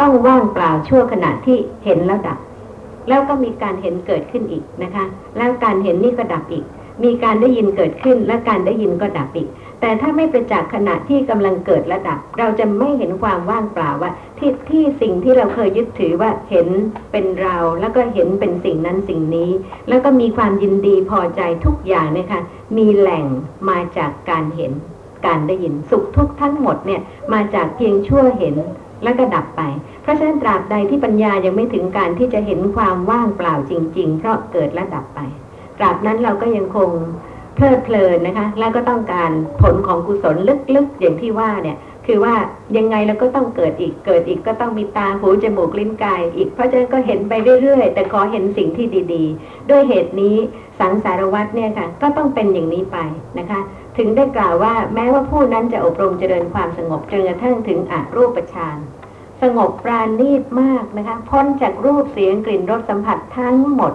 ต้องว่างเปล่าชั่วขณะที่เห็นแล้วดับแล้วก็มีการเห็นเกิดขึ้นอีกนะคะแล้วการเห็นนี่ก็ดับอีกมีการได้ยินเกิดขึ้นและการได้ยินก็ดับอีกแต่ถ้าไม่ประจักษ์ขณะที่กำลังเกิดและดับเราจะไม่เห็นความว่างเปล่าว่าที่ที่สิ่งที่เราเคยยึดถือว่าเห็นเป็นเราแล้วก็เห็นเป็นสิ่งนั้นสิ่งนี้แล้วก็มีความยินดีพอใจทุกอย่างนะคะมีแหล่งมาจากการเห็นการได้ยินสุขทุกข์ทั้งหมดเนี่ยมาจากเพียงชั่วเห็นแล้วก็ดับไปเพราะฉะนั้นตราบใดที่ปัญญายังไม่ถึงการที่จะเห็นความว่างเปล่าจริงๆเพราะเกิดและดับไปตราบนั้นเราก็ยังคงเพลิดเพลินนะคะแล้วก็ต้องการผลของกุศลลึกๆอย่างที่ว่าเนี่ยคือว่ายังไงเราก็ต้องเกิดอีกเกิดอีกก็ต้องมีตาหูจมูกลิ้นกายอีกเพราะฉะนั้นก็เห็นไปเรื่อยๆแต่ขอเห็นสิ่งที่ดีๆด้วยเหตุนี้สังสารวัฏเนี่ยค่ะก็ต้องเป็นอย่างนี้ไปนะคะถึงได้กล่าวว่าแม้ว่าผู้นั้นจะอบรมเจริญความสงบจนกระทั่งถึงอรูปฌานสงบปราณีตมากนะคะพ้นจากรูปเสียงกลิ่นรสสัมผัสทั้งหมด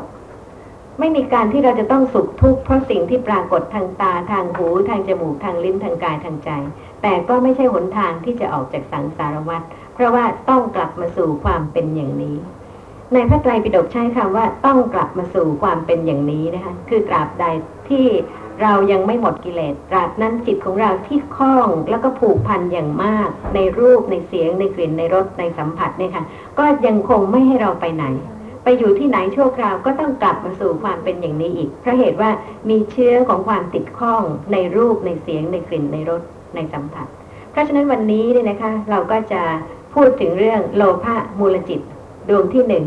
ไม่มีการที่เราจะต้องสุขทุกข์เพราะสิ่งที่ปรากฏทางตาทางหูทางจมูกทางลิ้นทางกายทางใจแต่ก็ไม่ใช่หนทางที่จะออกจากสังสารวัฏเพราะว่าต้องกลับมาสู่ความเป็นอย่างนี้ในพระไตรปิฎกใช้คำว่าต้องกลับมาสู่ความเป็นอย่างนี้นะคะคือตราบใดที่เรายังไม่หมดกิเลสตราบนั้นจิตของเราที่คล้องแล้วก็ผูกพันอย่างมากในรูปในเสียงในกลิ่นในรสในสัมผัสเนี่ยค่ะก็ยังคงไม่ให้เราไปไหนไปอยู่ที่ไหนชั่วคราวก็ต้องกลับมาสู่ความเป็นอย่างนี้อีกเพราะเหตุว่ามีเชื้อของความติดข้องในรูปในเสียงในกลิ่นในรสในสัมผัสเพราะฉะนั้นวันนี้เนี่ยนะคะเราก็จะพูดถึงเรื่องโลภะมูลจิตดวงที่หนึ่ง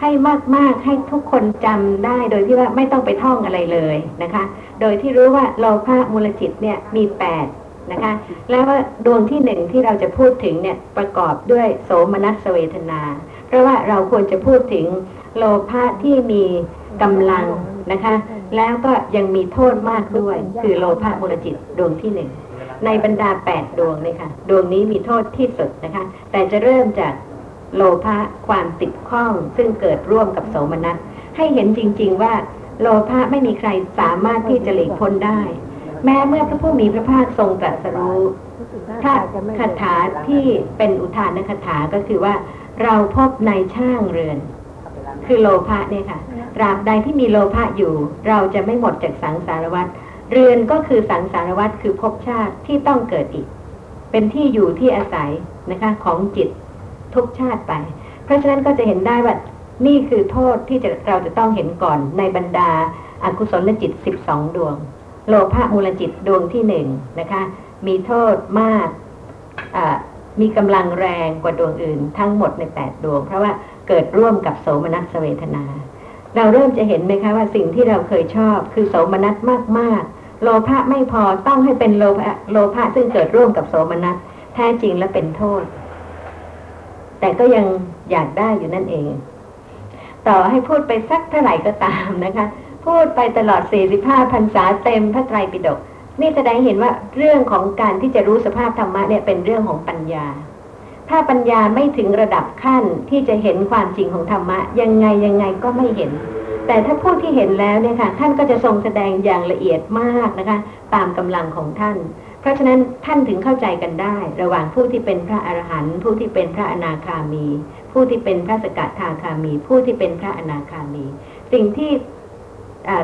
ให้มากๆให้ทุกคนจำได้โดยที่ว่าไม่ต้องไปท่องอะไรเลยนะคะโดยที่รู้ว่าโลภะมูลจิตเนี่ยมีแปดนะคะแล้วว่าดวงที่หนึ่งที่เราจะพูดถึงเนี่ยประกอบด้วยโสมนัสเวทนาเพราะว่าเราควรจะพูดถึงโลภะที่มี กำลังนะคะแล้วก็ยังมีโทษมากด้วยคือโลภะมูลจิตดวงที่หนึ่งในบรรดาแปดดวงเลยค่ะดวงนี้มีโทษที่สุดนะคะแต่จะเริ่มจากโลภะความติดข้องซึ่งเกิดร่วมกับโสมนัสให้เห็นจริงๆว่าโลภะไม่มีใครสามารถที่จะหลีกพ้นได้แม้เมื่อพระผู้มีพระภาคทรงตรัสรู้พระคาถาที่เป็นอุทานคาถาก็คือว่าเราพบในช่างเรือนคือโลภะเนี่ยค่ะตราบใดที่มีโลภะอยู่เราจะไม่หมดจากสังสารวัฏเรือนก็คือสังสารวัฏคือภพชาติที่ต้องเกิดอีกเป็นที่อยู่ที่อาศัยนะคะของจิตทุกชาติไปเพราะฉะนั้นก็จะเห็นได้ว่านี่คือโทษที่เราจะต้องเห็นก่อนในบรรดาอกุศลจิตสิบสองดวงโลภะมูลจิตดวงที่หนึ่งนะคะมีโทษมากมีกำลังแรงกว่าดวงอื่นทั้งหมดในแปดดวงเพราะว่าเกิดร่วมกับโสมนัสเวทนาเราเริ่มจะเห็นไหมคะว่าสิ่งที่เราเคยชอบคือโสมนัสมากๆโลภะไม่พอต้องให้เป็นโลภะโลภะซึ่งเกิดร่วมกับโสมนัสแท้จริงและเป็นโทษแต่ก็ยังอยากได้อยู่นั่นเองต่อให้พูดไปสักเท่าไหร่ก็ตามนะคะพูดไปตลอดสี่สิบห้าพรรษาเต็มพระไตรปิฎกนี่แสดงเห็นว่าเรื่องของการที่จะรู้สภาพธรรมะเนี่ยเป็นเรื่องของปัญญาถ้าปัญญาไม่ถึงระดับขั้นที่จะเห็นความจริงของธรรมะยังไงยังไงก็ไม่เห็นแต่ถ้าผู้ที่เห็นแล้วเนี่ยค่ะท่านก็จะทรงแสดงอย่างละเอียดมากนะคะตามกำลังของท่านเพราะฉะนั้นท่านถึงเข้าใจกันได้ระหว่างผู้ที่เป็นพระอรหันต์ผู้ที่เป็นพระอนาคามีผู้ที่เป็นพระสกทาคามีผู้ที่เป็นพระอนาคามีสิ่งที่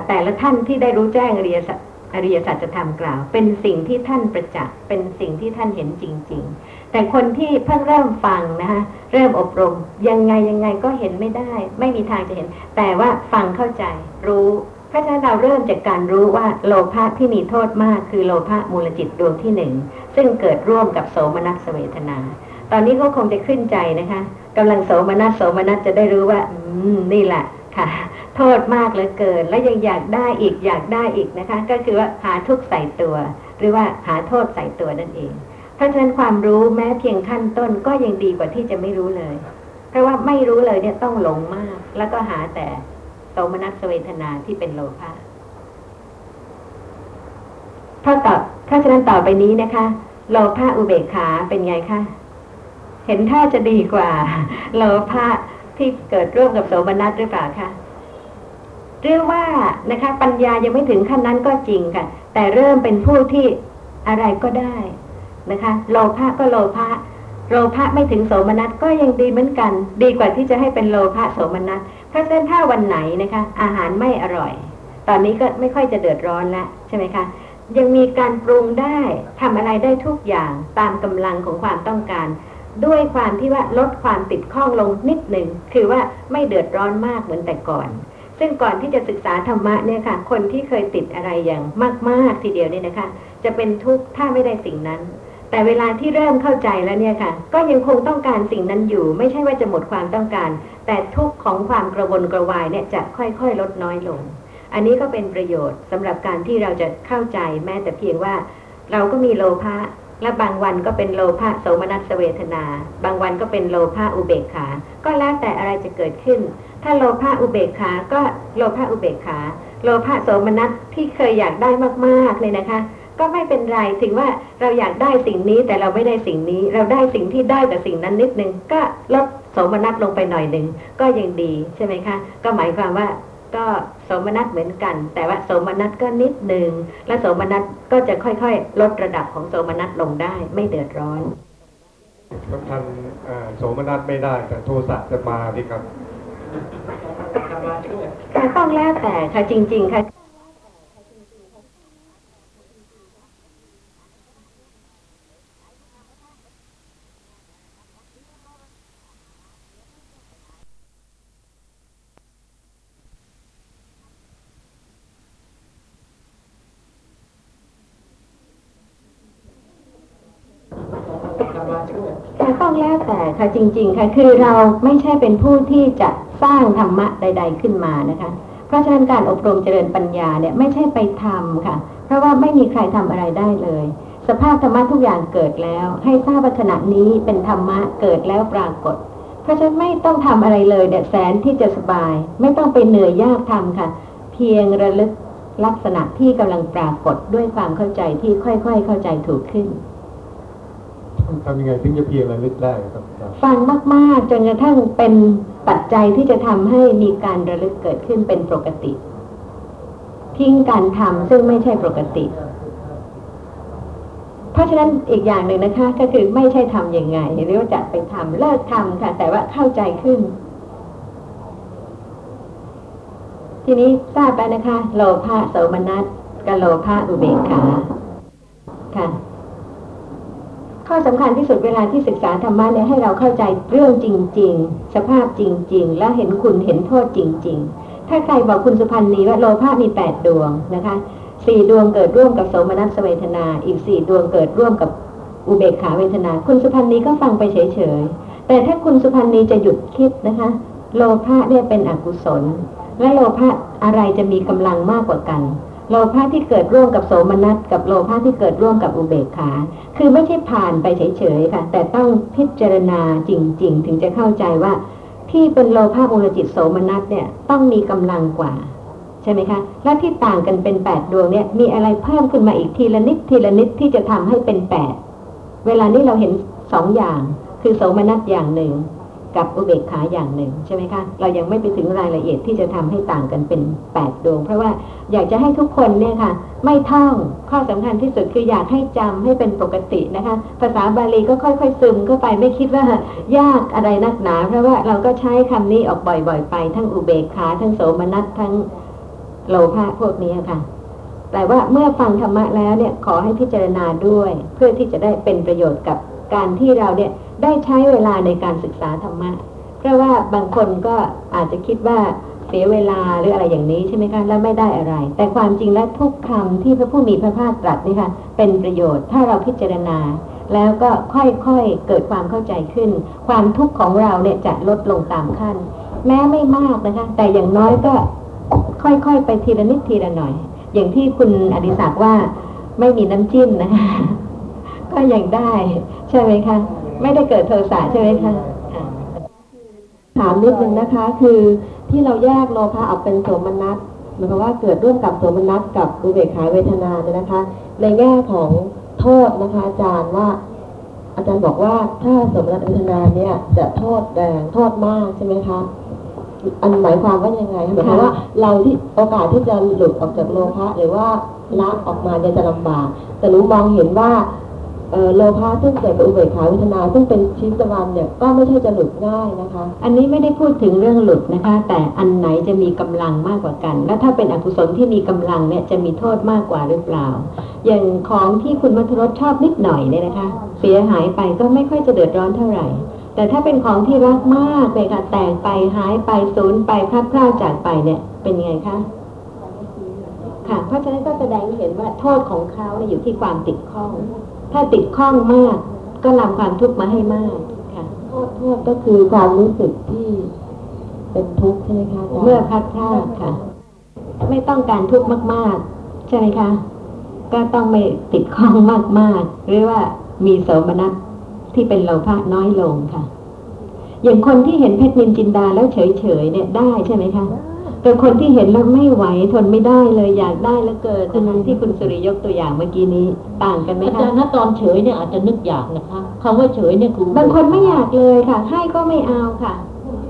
แต่ละท่านที่ได้รู้แจ้งอริยสัจอริยสัจธรรมกล่าวเป็นสิ่งที่ท่านประจักษ์เป็นสิ่งที่ท่านเห็นจริงๆแต่คนที่เพิ่งเริ่มฟังนะคะเริ่มอบรมยังไงยังไงก็เห็นไม่ได้ไม่มีทางจะเห็นแต่ว่าฟังเข้าใจรู้เพราะฉะนั้นเราเริ่มจากการรู้ว่าโลภะที่มีโทษมากคือโลภะมูลจิตดวงที่หนึ่งซึ่งเกิดร่วมกับโสมนัสเวทนาตอนนี้ก็คงจะขึ้นใจนะคะกำลังโสมนัสโสมนัสจะได้รู้ว่านี่แหละค่ะโทษมากเหลือเกินและยังอยากได้อีกอยากได้อีกนะคะก็คือว่าหาทุกข์ใส่ตัวหรือว่าหาโทษใส่ตัวนั่นเองเพราะฉะนั้นความรู้แม้เพียงขั้นต้นก็ยังดีกว่าที่จะไม่รู้เลยเพราะว่าไม่รู้เลยเนี่ยต้องหลงมากแล้วก็หาแต่โสมนัสเวทนาที่เป็นโลภะเพราะต่อเพราะฉะนั้นต่อไปนี้นะคะโลภะอุเบกขาเป็นไงคะเห็นท่าจะดีกว่าโลภะที่เกิดร่วมกับโสมนัสหรือเปล่าคะหรือว่านะคะปัญญายังไม่ถึงขั้นนั้นก็จริงค่ะแต่เริ่มเป็นผู้ที่อะไรก็ได้นะคะโลภะก็โลภะโลภะไม่ถึงโสมนัสก็ยังดีเหมือนกันดีกว่าที่จะให้เป็นโลภะโสมนัสเพราะฉะนั้นถ้าวันไหนนะคะอาหารไม่อร่อยตอนนี้ก็ไม่ค่อยจะเดือดร้อนละใช่ไหมคะยังมีการปรุงได้ทำอะไรได้ทุกอย่างตามกำลังของความต้องการด้วยความที่ว่าลดความติดข้องลงนิดหนึ่งคือว่าไม่เดือดร้อนมากเหมือนแต่ก่อนซึ่งก่อนที่จะศึกษาธรรมะเนี่ยค่ะคนที่เคยติดอะไรอย่างมากๆทีเดียวเนี่ยนะคะจะเป็นทุกข์ถ้าไม่ได้สิ่งนั้นแต่เวลาที่เริ่มเข้าใจแล้วเนี่ยค่ะก็ยังคงต้องการสิ่งนั้นอยู่ไม่ใช่ว่าจะหมดความต้องการแต่ทุกข์ของความกระวนกระวายเนี่ยจะค่อยๆลดน้อยลงอันนี้ก็เป็นประโยชน์สำหรับการที่เราจะเข้าใจแม้แต่เพียงว่าเราก็มีโลภะและบางวันก็เป็นโลภะโสมนัสเวทนาบางวันก็เป็นโลภะอุเบกขาก็แล้วแต่อะไรจะเกิดขึ้นถ้าโลภะอุเบกขาก็โลภะอุเบกขาโลภะโสมนัสที่เคยอยากได้มากๆเลยนะคะก็ไม่เป็นไรถึงว่าเราอยากได้สิ่งนี้แต่เราไม่ได้สิ่งนี้เราได้สิ่งที่ได้แต่สิ่งนั้นนิดนึงก็ลดโสมนัสลงไปหน่อยนึงก็ยังดีใช่ไหมคะก็หมายความว่าก็โสมนัสเหมือนกันแต่ว่าโสมนัสก็นิดหนึ่งและโสมนัสก็จะค่อยๆลดระดับของโสมนัสลงได้ไม่เดือดร้อนก็ทำโสมนัสไม่ได้แต่โทสะจะมาดิครับต้องแล้วแต่ค่ะจริงๆค่ะต้องแล้วแต่ค่ะจริงๆค่ะคือเราไม่ใช่เป็นผู้ที่จะสร้างธรรมะใดๆขึ้นมานะคะเพราะฉะนั้นการอบรมเจริญปัญญาเนี่ยไม่ใช่ไปทำค่ะเพราะว่าไม่มีใครทำอะไรได้เลยสภาพธรรมะทุกอย่างเกิดแล้วให้ทราบว่าขณะนี้เป็นธรรมะเกิดแล้วปรากฏ เพราะฉะนั้นไม่ต้องทำอะไรเลยเนี่ยแสนที่จะสบายไม่ต้องไปเหนื่อยยากทำค่ะเพียงระลึกลักษณะที่กำลังปรากฏด้วยความเข้าใจที่ค่อยๆเข้าใจถูกขึ้นทำยังไงถึงจะเพียงระลึกได้ครับฟังมากๆจนกระทั่งเป็นปัจจัยที่จะทำให้มีการระลึกเกิดขึ้นเป็นปกติทิ้งการทำซึ่งไม่ใช่ปกติเพราะฉะนั้นอีกอย่างหนึ่งนะคะก็คือไม่ใช่ทำยังไงหรือว่าจะไปทำเลิกทำค่ะแต่ว่าเข้าใจขึ้นทีนี้ทราบไปนะคะโลภะโสมนัสกับโลภะอุเบกขาค่ะข้อสำคัญที่สุดเวลาที่ศึกษาธรรมะเนี่ยให้เราเข้าใจเรื่องจริงๆสภาพจริงๆและเห็นคุณเห็นโทษจริงๆถ้าใครบอกคุณสุพรรณีว่าโลภะมีแปดดวงนะคะสี่ดวงเกิดร่วมกับโสมนัสเวทนาอีกสี่ดวงเกิดร่วมกับอุเบกขาเวทนาคุณสุพรรณีก็ฟังไปเฉยๆแต่ถ้าคุณสุพรรณีจะหยุดคิดนะคะโลภะเนี่ยเป็นอกุศลและโลภะอะไรจะมีกำลังมากกว่ากันโลภะที่เกิดร่วมกับโสมนัสกับโลภะที่เกิดร่วมกับอุเบกขาคือไม่ใช่ผ่านไปเฉยๆค่ะแต่ต้องพิจารณาจริงๆถึงจะเข้าใจว่าที่เป็นโลภะมูลจิตโสมนัสเนี่ยต้องมีกำลังกว่าใช่ไหมคะและที่ต่างกันเป็นแปดดวงเนี่ยมีอะไรเพิ่มขึ้นมาอีกทีละนิดทีละนิดที่จะทำให้เป็นแปดเวลานี้เราเห็นสองอย่างคือโสมนัสอย่างหนึ่งกับอุเบกขาอย่างหนึ่งใช่ไหมคะเรายังไม่ไปถึงรายละเอียดที่จะทำให้ต่างกันเป็นแปดดวงเพราะว่าอยากจะให้ทุกคนเนี่ยค่ะไม่ท่องข้อสำคัญที่สุดคืออยากให้จำให้เป็นปกตินะคะภาษาบาลีก็ค่อยๆซึมเข้าไปไม่คิดว่ายากอะไรนักหนาเพราะว่าเราก็ใช้คำนี้ออกบ่อยๆไปทั้งอุเบกขาทั้งโสมนัสทั้งโลภะพวกนี้ค่ะแต่ว่าเมื่อฟังธรรมะแล้วเนี่ยขอให้พิจารณาด้วยเพื่อที่จะได้เป็นประโยชน์กับการที่เราเนี่ยได้ใช้เวลาในการศึกษาธรรมะเพราะว่าบางคนก็อาจจะคิดว่าเสียเวลาหรืออะไรอย่างนี้ใช่ไหมคะแล้วไม่ได้อะไรแต่ความจริงแล้วทุกคำที่พระผู้มีพระภาคตรัสนี่ค่ะเป็นประโยชน์ถ้าเราพิจารณาแล้วก็ค่อยๆเกิดความเข้าใจขึ้นความทุกข์ของเราเนี่ยจะลดลงตามขั้นแม้ไม่มากนะคะแต่อย่างน้อยก็ค่อยๆไปทีละนิดทีละหน่อยอย่างที่คุณอดิศักดิ์ว่าไม่มีน้ำจิ้มนะคะก็ยังได้ใช่ไหมคะไม่ได้เกิดโทสะใช่ไหมคะถามนิดนึงนะคะคือที่เราแยกโลภะออกเป็นโสมนัสหมายความว่าเกิดร่วมกับโสมนัสกับอุเบกขาเวทนาเนี่ยนะคะในแง่ของโทษนะคะอาจารย์ว่าอาจารย์บอกว่าถ้าโสมนัสเวทนาเนี่ยจะโทษแรงโทษมากใช่ไหมคะอันหมายความว่ายังไงหมายความว่าเราที่โอกาสที่จะหลุดออกจากโลภะหรือว่าละออกมาเนี่ยจะลำบากแต่รู้มองเห็นว่าโลภะซึ่งเกิดจากอุเบกขาเวทนาซึ่งเป็นชิ้นตะวันเนี่ยก็ไม่ใช่จะหลุดง่ายนะคะอันนี้ไม่ได้พูดถึงเรื่องหลุดนะคะแต่อันไหนจะมีกำลังมากกว่ากันและถ้าเป็นอกุศลที่มีกำลังเนี่ยจะมีโทษมากกว่าหรือเปล่าอย่างของที่คุณมัทรสชอบนิดหน่อยเนี่ยนะคะเสียหายไปก็ไม่ค่อยจะเดือดร้อนเท่าไหร่แต่ถ้าเป็นของที่รักมากเลยค่ะแตกไปหายไปสูญไปพลาดพลาดจากไปเนี่ยเป็นไงคะค่ะเพราะฉะนั้นก็แสดงเห็นว่าโทษของเขาอยู่ที่ความติดข้องถ้าติดข้องมากก็นำความทุกข์มาให้มากค่ะโทษโทษก็คือความรู้สึกที่เป็นทุกข์ใช่ไหมคะเมื่อพลาดพลาดค่ะไม่ต้องการทุกข์มากๆใช่ไหมคะก็ต้องไม่ติดข้องมากๆหรือว่ามีโสมนัสที่เป็นโลภะน้อยลงค่ะอย่างคนที่เห็นเพชรนินจินดาแล้วเฉยๆเนี่ยได้ใช่ไหมคะแต่คนที่เห็นแล้วไม่ไหวทนไม่ได้เลยอยากได้แล้วเกิดฉะนั้นที่คุณสุริยกตัวอย่างเมื่อกี้นี้ต่างกันไหมคะอาจารย์ณตอนเฉยเนี่ยอาจจะนึกอยากนะคะคำว่าเฉยเนี่ยคือบางคนไม่อยากเลยค่ะให้ก็ไม่เอาค่ะ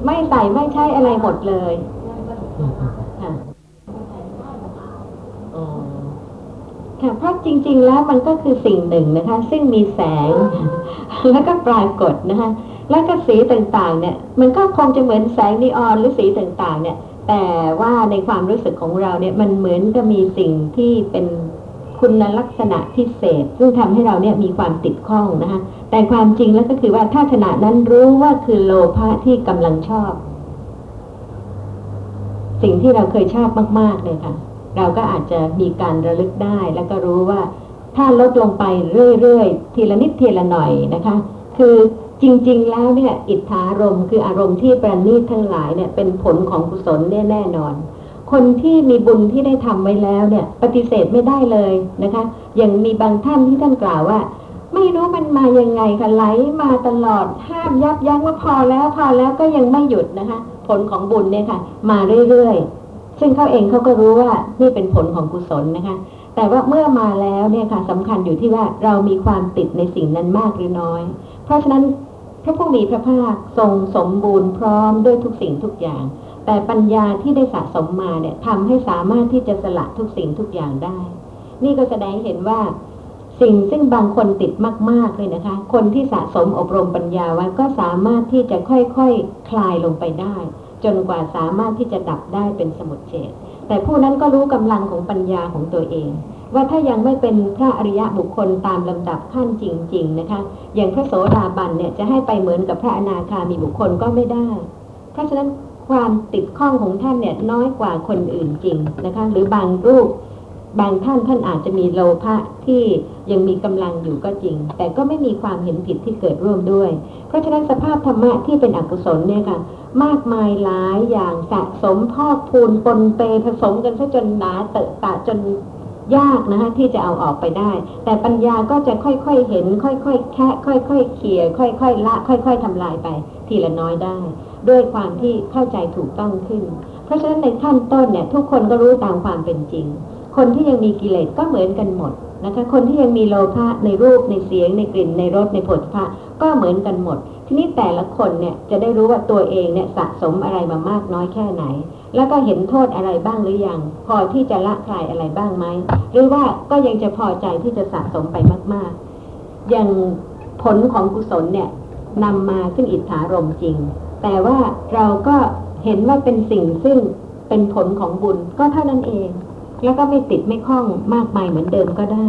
ไม่ใส่ไม่ใช่อะไรหมดเลยค่ะเพราะจริงๆแล้วมันก็คือสิ่งหนึ่งนะคะซึ่งมีแสงแล้วก็ปรากฏนะคะแล้วก็สีต่างๆเนี่ยมันก็คงจะเหมือนแสงนีออนหรือสีต่างๆเนี่ยแต่ว่าในความรู้สึกของเราเนี่ยมันเหมือนกับมีสิ่งที่เป็นคุณลักษณะพิเศษซึ่งทำให้เราเนี่ยมีความติดข้องนะคะแต่ความจริงแล้วก็คือว่าถ้าขณะนั้นรู้ว่าคือโลภะที่กำลังชอบสิ่งที่เราเคยชอบมากๆเลยค่ะเราก็อาจจะมีการระลึกได้แล้วก็รู้ว่าถ้าลดลงไปเรื่อยๆทีละนิดทีละหน่อยนะคะคือจริงๆแล้วเนี่ยอิทธารมณ์คืออารมณ์ที่ประณีตทั้งหลายเนี่ยเป็นผลของกุศลแน่นอนคนที่มีบุญที่ได้ทำไว้แล้วเนี่ยปฏิเสธไม่ได้เลยนะคะอย่างมีบางท่านที่ท่านกล่าวว่า ไม่รู้มันมายังไงค่ะไหลมาตลอดห้ามยับยั้งว่าพอแล้วพอแล้วก็ยังไม่หยุดนะคะผลของบุญเนี่ยค่ะมาเรื่อยๆซึ่งเขาเองเขาก็รู้ว่านี่เป็นผลของกุศลนะคะแต่ว่าเมื่อมาแล้วเนี่ยค่ะสำคัญอยู่ที่ว่าเรามีความติดในสิ่งนั้นมากหรือน้อยเพราะฉะนั้นพระผู้มีพระภาคทรงสมบูรณ์พร้อมด้วยทุกสิ่งทุกอย่างแต่ปัญญาที่ได้สะสมมาเนี่ยทำให้สามารถที่จะสละทุกสิ่งทุกอย่างได้นี่ก็แสดงเห็นว่าสิ่งซึ่งบางคนติดมากๆเลยนะคะคนที่สะสมอบรมปัญญาไว้ก็สามารถที่จะค่อยๆ ค, คลายลงไปได้จนกว่าสามารถที่จะดับได้เป็นสมุจเฉทแต่ผู้นั้นก็รู้กำลังของปัญญาของตัวเองว่าถ้ายังไม่เป็นพระอริยบุคคลตามลำดับขั้นจริงๆนะคะอย่างพระโสดาบันเนี่ยจะให้ไปเหมือนกับพระอนาคามีบุคคลก็ไม่ได้เพราะฉะนั้นความติดข้องของท่านเนี่ยน้อยกว่าคนอื่นจริงนะคะหรือบางรูปบางท่านท่านอาจจะมีโลภะที่ยังมีกำลังอยู่ก็จริงแต่ก็ไม่มีความเห็นผิดที่เกิดร่วมด้วยเพราะฉะนั้นสภาพธรรมะที่เป็นอกุศลเนี่ยค่ะมากมายหลายอย่างสะสมพอกพูนปนเปผสมกันซะจนหนาเตอะตะจนยากนะคะที่จะเอาออกไปได้แต่ปัญญาก็จะค่อยๆเห็นค่อยๆแคะค่อยๆเขี่ยค่อยๆละค่อยๆทำลายไปทีละน้อยได้ด้วยความที่เข้าใจถูกต้องขึ้นเพราะฉะนั้นในขั้นต้นเนี่ยทุกคนก็รู้ตามความเป็นจริงคนที่ยังมีกิเลสก็เหมือนกันหมดนะคะคนที่ยังมีโลภะในรูปในเสียงในกลิ่นในรสในโผฏฐัพพะก็เหมือนกันหมดทีนี้แต่ละคนเนี่ยจะได้รู้ว่าตัวเองเนี่ยสะสมอะไรมามากน้อยแค่ไหนแล้วก็เห็นโทษอะไรบ้างหรือยังพอที่จะละคลายอะไรบ้างไหมหรือว่าก็ยังจะพอใจที่จะสะสมไปมากๆอย่างผลของกุศลเนี่ยนำมาซึ่งอิทธารมจริงแต่ว่าเราก็เห็นว่าเป็นสิ่งซึ่งเป็นผลของบุญก็เท่านั้นเองแล้วก็ไม่ติดไม่คล้องมากมายเหมือนเดิมก็ได้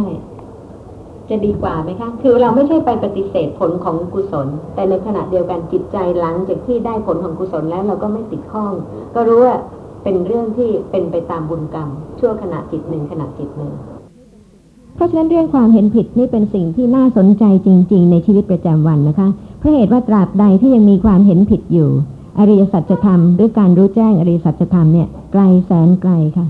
จะดีกว่าไหมคะคือเราไม่ใช่ไปปฏิเสธผลของกุศลแต่ในขณะเดียวกันจิตใจหลังจากที่ได้ผลของกุศลแล้วเราก็ไม่ติดข้องก็รู้ว่าเป็นเรื่องที่เป็นไปตามบุญกรรมชั่วขณะจิตหนึ่งขณะจิตหนึ่งเพราะฉะนั้นเรื่องความเห็นผิดนี่เป็นสิ่งที่น่าสนใจจริงๆในชีวิตประจำวันนะคะเพราะเหตุว่าตราบใดที่ยังมีความเห็นผิดอยู่อริยสัจธรรมหรือการรู้แจ้งอริยสัจธรรมเนี่ยไกลแสนไกลค่ะ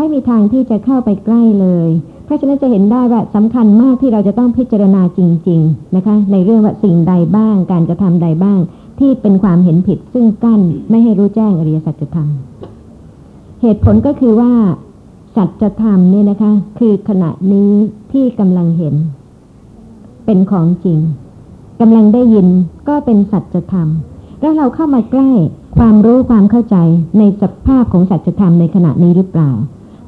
ไม่มีทางที่จะเข้าไปใกล้เลยเพราะฉะนั้นจะเห็นได้ว่าสำคัญมากที่เราจะต้องพิจารณาจริงๆนะคะในเรื่องว่าสิ่งใดบ้างการกระทำใดบ้างที่เป็นความเห็นผิดซึ่งกั้นไม่ให้รู้แจ้งอริยสัจธรรมเหตุผลก็คือว่าสัจธรรมเนี่ยนะคะคือขณะนี้ที่กำลังเห็นเป็นของจริงกำลังได้ยินก็เป็นสัจธรรมแล้วเราเข้ามาใกล้ความรู้ความเข้าใจในสภาพของสัจธรรมในขณะนี้หรือเปล่า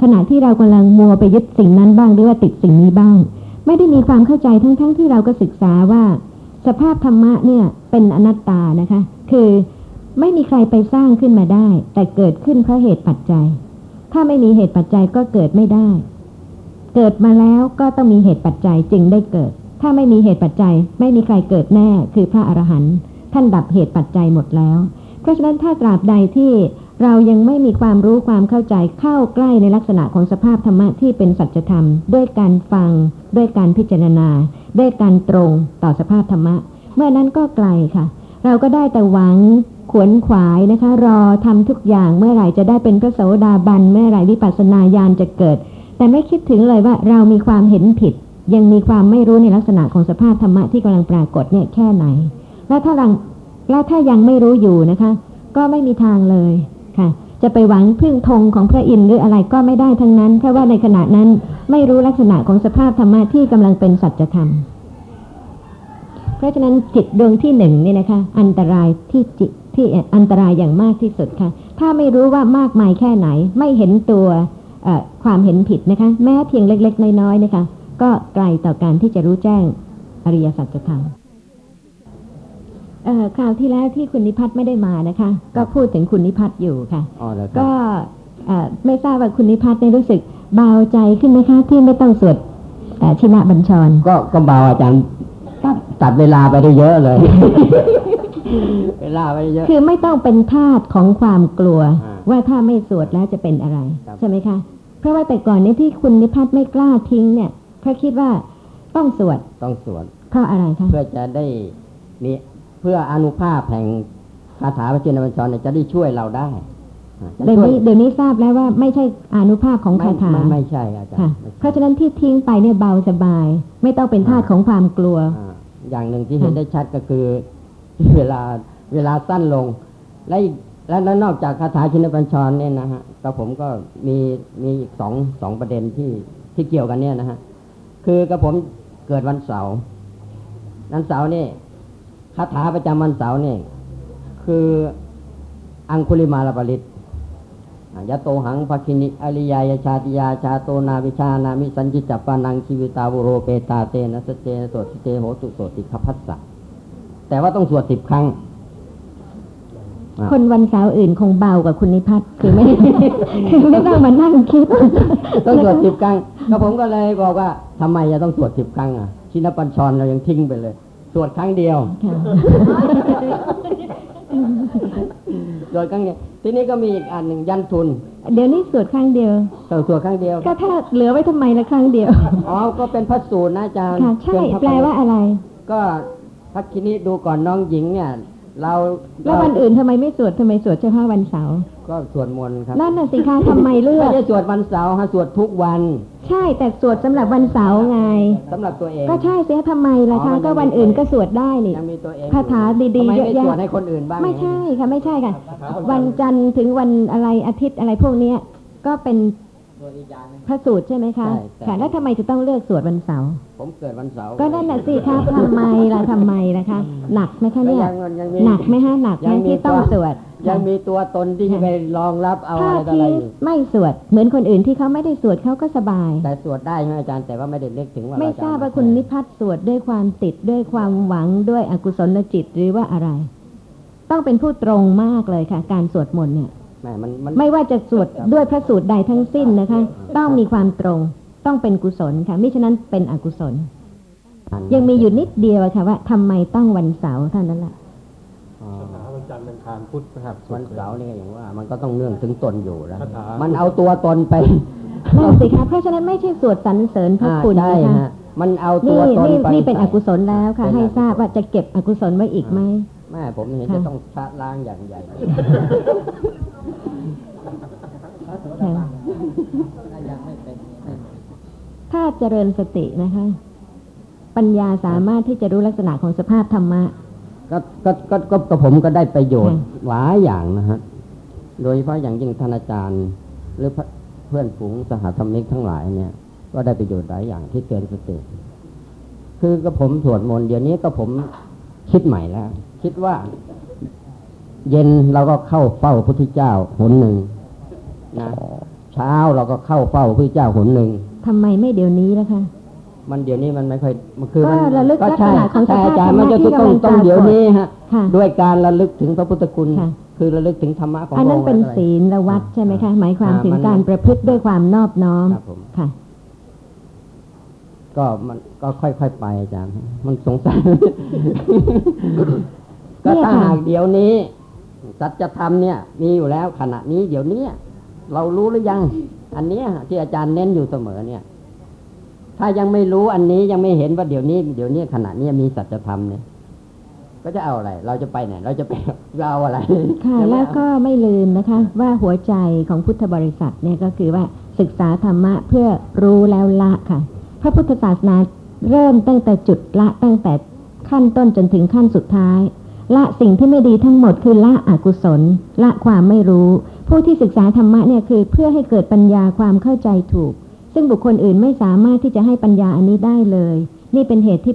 ขณะที่เรากำลังมัวไปยึดสิ่งนั้นบ้างหรือว่าติดสิ่งนี้บ้างไม่ได้มีความเข้าใจทั้งๆ ท, ที่เราก็ศึกษาว่าสภาพธรรมะเนี่ยเป็นอนัตตานะคะคือไม่มีใครไปสร้างขึ้นมาได้แต่เกิดขึ้นเพราะเหตุปัจจัยถ้าไม่มีเหตุปัจจัยก็เกิดไม่ได้เกิดมาแล้วก็ต้องมีเหตุปัจจัยจึงได้เกิดถ้าไม่มีเหตุปัจจัยไม่มีใครเกิดแน่คือพระอรหันต์ท่านดับเหตุปัจจัยหมดแล้วเพราะฉะนั้นถ้าตราบใดที่เรายังไม่มีความรู้ความเข้าใจเข้าใกล้ในลักษณะของสภาพธรรมะที่เป็นสัจธรรมด้วยการฟังด้วยการพิจารณาด้วยการตรงต่อสภาพธรรมะเมื่อนั้นก็ไกลค่ะเราก็ได้แต่หวังขวนขวายนะคะรอทำทุกอย่างเมื่อไหร่จะได้เป็นพระโสดาบันเมื่อไหร่วิปัสสนาญาณจะเกิดแต่ไม่คิดถึงเลยว่าเรามีความเห็นผิดยังมีความไม่รู้ในลักษณะของสภาพธรรมะที่กำลังปรากฏเนี่ยแค่ไหนและถ้าเราและถ้ายังไม่รู้อยู่นะคะก็ไม่มีทางเลยค่ะจะไปหวังพึ่งธงของพระอินทร์หรืออะไรก็ไม่ได้ทั้งนั้นเพราะว่าในขณะนั้นไม่รู้ลักษณะของสภาพธรรมะที่กำลังเป็นสัจธรรมเพราะฉะนั้นจิตดวงที่หนึ่งนี่นะคะอันตรายที่จิตที่อันตรายอย่างมากที่สุดค่ะถ้าไม่รู้ว่ามากมายแค่ไหนไม่เห็นตัวความเห็นผิดนะคะแม้เพียงเล็กๆน้อยๆนะคะก็ไกลต่อการที่จะรู้แจ้งอริยสัจธรรมคราวที่แล้วที่คุณนิพัฒน์ไม่ได้มานะคะก็พูดถึงคุณนิพัฒน์อยู่ค่ะก็ไม่ทราบว่าคุณนิพัฒน์ได้รู้สึกเบาใจขึ้นไหมคะที่ไม่ต้องสวดชินะบัญชรก็ก็เบาอาจารย์ตัดเวลาไปได้เยอะเลย เวลาไปเยอะคือไม่ต้องเป็นทาสของความกลัวว่าถ้าไม่สวดแล้วจะเป็นอะไรใช่ไหมคะเพราะว่าแต่ก่อนนี้ที่คุณนิพัฒน์ไม่กล้าทิ้งเนี่ยเพราะคิดว่าต้องสวดต้องสวดเพราะอะไรคะเพื่อจะได้มีเพื่ออานุภาพแห่งคาถาพระชินบัญชรจะได้ช่วยเราได้ เดี๋ยวนี้เดี๋ยวนี้ทราบแล้วว่าไม่ใช่อนุภาพของคาถาไม่ไม่ใช่อาจารย์เพราะฉะนั้นที่ทิ้งไปเนี่ยเบาสบายไม่ต้องเป็นธาตุของความกลัวอย่างหนึ่งที่เห็นได้ชัดก็คือเวลาเวลาสั้นลงและแล้วนอกจากคาถาชินบัญชรเนี่ยนะฮะกับผมก็มีมีอีกสองสองประเด็นที่ที่เกี่ยวกันเนี่ยนะฮะคือกับผมเกิดวันเสาร์วันเสาร์นี่คาถาประจำวันเสาร์นี่คืออังคุลิมาลปริตยะโตหังภคินิอริยายชาติยาชาโตนาวิชานามิสัญจิจัปปานังชีวิตาวุโรเปตาเตนะสเจนะโสติเตโหตุโสติขพัสสะแต่ว่าต้องสวดสิบครั้งคนวันเสาร์อื่นคงเบากว่าคุณนิพัฒน์คือไม่ไม่ต้องมานั่งคิดต้องสวดสิบครั้งก็ผมก็เลยบอกว่าทำไมจะต้องสวดสิบครั้งอ่ะชินปัญชรเรายังทิ้งไปเลยสวดครั้งเดียวสวดครั้งเดียวทีนี้ก็มีอีกอันหนึ่งยันทุนเดี๋ยวนี้สวดครั้งเดียวสวดครั้งเดียวก็ถ้าเหลือไว้ทำไมละครั้งเดียวอ๋อก็เป็นพระสูตรนะอาจารย์ใช่แปลว่าอะไรก็พักทีนี้ดูก่อนน้องหญิงเนี่ยเราแล้ววันอื่นทำไมไม่สวดทำไมสวดเฉพาะวันเสาร์ก็สวดมนต์ครับนั่นน่ะสิคะทำไมเลือกไม่ใช่สวดวันเสาร์ฮะสวดทุกวันใช่แต่สวดสำหรับวันเสาร์ไงสำหรับตัวเองก็ใช่เสียทำไมล่ะคะก็วันอื่นก็สวดได้นี่คาถาดีๆเยอะแยะสวดให้คนอื่นบ้างไม่ใช่ค่ะไม่ใช่ค่ะวันจันทร์ถึงวันอะไรอาทิตย์อะไรพวกนี้ก็เป็นพระสูตรใช่ไหมคะค่ะแล้วทำไมจะต้องเลือกสวดวันเสาร์ผมเกิดวันเสาร์ก็นั่นน่ะสิคะทำไมล่ะทำไมล่ะคะหนักไหมคะเนี่ยหนักไหมฮะหนักไหมที่ต้องสวดยังมีตัวตนที่ไปรองรับเอาอะไรไม่สวดเหมือนคนอื่นที่เขาไม่ได้สวดเขาก็สบายแต่สวดได้ไหมอาจารย์แต่ว่าไม่ได้เล็กถึงว่าไม่ทราบว่าคุณนิพัฒน์สวดด้วยความติดด้วยความหวังด้วยอกุศลจิตหรือว่าอะไรต้องเป็นผู้ตรงมากเลยค่ะการสวดมนต์เนี่ยไม่ว่าจะสวดด้วยพระสูตรใดทั้งสิ้นนะคะต้องมีความตรงต้องเป็นกุศลค่ะมิฉะนั้นเป็นอกุศลยังมีอยู่นิดเดียวค่ะว่าทำไมต้องวันเสาร์เท่านั้นแหละวันจันทร์เป็นคานพุทธนะครับวันเสาร์นี่อย่างว่ามันก็ต้องเนื่องถึงตนอยู่แล้วมันเอาตัวตนไปนั่นสิคะเพราะฉะนั้นไม่ใช่สวดสรรเสริญพระคุณนะคะมันเอาตัวตนไปนี่เป็นอกุศลแล้วค่ะให้ทราบว่าจะเก็บอกุศลไว้อีกไหมแม่ผมเห็นจะต้องชะล้างอย่างใหญ่ถ้าเจริญสตินะคะปัญญาสามารถที่จะรู้ลักษณะของสภาพธรรมะก็ก็ก็ก็ผมก็ได้ประโยชน์หลายอย่างนะฮะโดยเฉพาะอย่างยิ่งท่านอาจารย์หรือเพื่อนฝูงสหธรรมิกทั้งหลายเนี่ยก็ได้ประโยชน์หลายอย่างที่เตือนสติคือก็ผมสวดมนต์เดี๋ยวนี้ก็ผมคิดใหม่แล้วคิดว่าเย็นเราก็เข้าเฝ้าพระพุทธเจ้าหนหนึ่งนะเช้าเราก็เข้าเฝ้าพระพุทธเจ้าหนหนึ่งทำไมไม่เดี๋ยวนี้ล่ะคะมันเดี๋ยวนี้มันไม่ค่อยมันคือมันก็ใช่ใช่อาจารย์มันจะต้องต้องเดี๋ยวนี้ฮะด้วยการระลึกถึงพระพุทธคุณคือระลึกถึงธรรมะของเราอันนั้นเป็นศีลวัดใช่ไหมคะหมายความถึงการประพฤติด้วยความนอบน้อมค่ะก็มันก็ค่อยๆไปอาจารย์มันสงสัยก็ถ้าหากเดี๋ยวนี้สัจธรรมเนี่ยมีอยู่แล้วขณะนี้เดี๋ยวนี้เรารู้หรือยังอันนี้ที่อาจารย์เน้นอยู่เสมอเนี่ยถ้ายังไม่รู้อันนี้ยังไม่เห็นว่าเดี๋ยวนี้เดี๋ยวนี้ขณะนี้มีสัจธรรมเนี่ยก็จะเอาอะไรเราจะไปไหนเราจะไปเอาอะไรค่ะแล้วก็ไม่ลืมนะคะว่าหัวใจของพุทธบริษัทเนี่ยก็คือว่าศึกษาธรรมะเพื่อรู้แล้วละค่ะพระพุทธศาสนาเริ่มตั้งแต่จุดละตั้งแต่ขั้นต้นจนถึงขั้นสุดท้ายละสิ่งที่ไม่ดีทั้งหมดคือละอกุศลละความไม่รู้ผู้ที่ศึกษาธรรมะเนี่ยคือเพื่อให้เกิดปัญญาความเข้าใจถูกซึ่งบุคคลอื่นไม่สามารถที่จะให้ปัญญาอันนี้ได้เลยนี่เป็นเหตุที่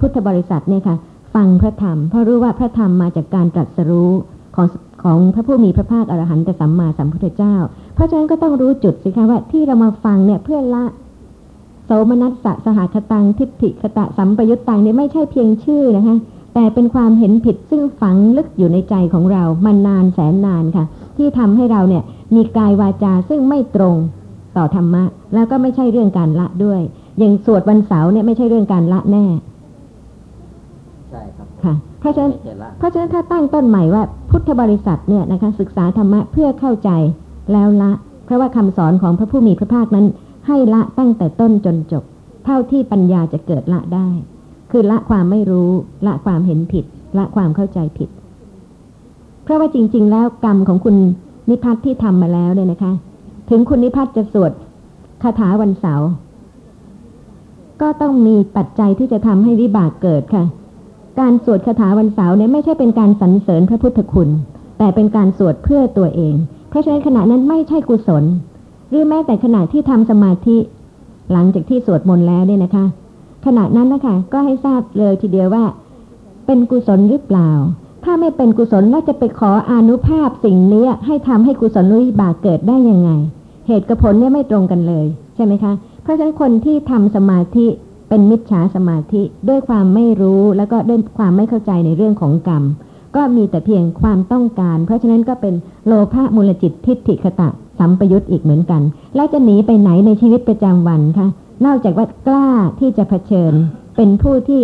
พุทธบริษัทเนี่ยค่ะฟังพระธรรมเพราะรู้ว่าพระธรรมมาจากการตรัสรู้ของของพระผู้มีพระภาคอรหันตสัมมาสัมพุทธเจ้าเพราะฉะนั้นก็ต้องรู้จุดสิคะว่าที่เรามาฟังเนี่ยเพื่อละโสมนัสสะสหคตังทิฏฐิคตะสัมปยุตตังนี่ไม่ใช่เพียงชื่อนะคะแต่เป็นความเห็นผิดซึ่งฝังลึกอยู่ในใจของเรามานานแสนนานค่ะที่ทำให้เราเนี่ยมีกายวาจาซึ่งไม่ตรงต่อธรรมะแล้วก็ไม่ใช่เรื่องการละด้วยอย่างสวดวันเสาร์เนี่ยไม่ใช่เรื่องการละแน่ใช่ครับค่ะเพราะฉะนั้นเพราะฉะนั้นถ้าตั้งต้นใหม่ว่าพุทธบริษัทเนี่ยนะคะศึกษาธรรมะเพื่อเข้าใจแล้วละเพราะว่าคำสอนของพระผู้มีพระภาคนั้นให้ละตั้งแต่ต้นจนจบเท่าที่ปัญญาจะเกิดละได้คือละความไม่รู้ละความเห็นผิดละความเข้าใจผิดเพราะว่าจริงๆแล้วกรรมของคุณ นิพัทธ์ที่ทำมาแล้วเนี่ยนะคะถึงคุณนิพัทธ์จะสวดคาถาวันเสาร์ก็ต้องมีปัจจัยที่จะทำให้วิบากเกิดค่ะการสวดคาถาวันเสาร์เนี่ยไม่ใช่เป็นการสรรเสริญพระพุทธคุณแต่เป็นการสวดเพื่อตัวเองเพราะฉะนั้นขณะนั้นไม่ใช่กุศลหรือแม้แต่ขณะที่ทำสมาธิหลังจากที่สวดมนต์แล้วเนี่ยนะคะขณะนั้นนะคะก็ให้ทราบเลยทีเดียวว่าเป็นกุศลหรือเปล่าถ้าไม่เป็นกุศลแล้วจะไปขออานุภาพสิ่งนี้ให้ทำให้กุศลวิบากเกิดได้ยังไงเหตุกับผลเนี่ยไม่ตรงกันเลยใช่ไหมคะเพราะฉะนั้นคนที่ทำสมาธิเป็นมิจฉาสมาธิด้วยความไม่รู้แล้วก็ด้วยความไม่เข้าใจในเรื่องของกรรมก็มีแต่เพียงความต้องการเพราะฉะนั้นก็เป็นโลภะมูลจิตทิฏฐิคตะสัมปยุตอีกเหมือนกันแล้วจะหนีไปไหนในชีวิตประจำวันคะนอกจากว่ากล้าที่จะเผชิญเป็นผู้ที่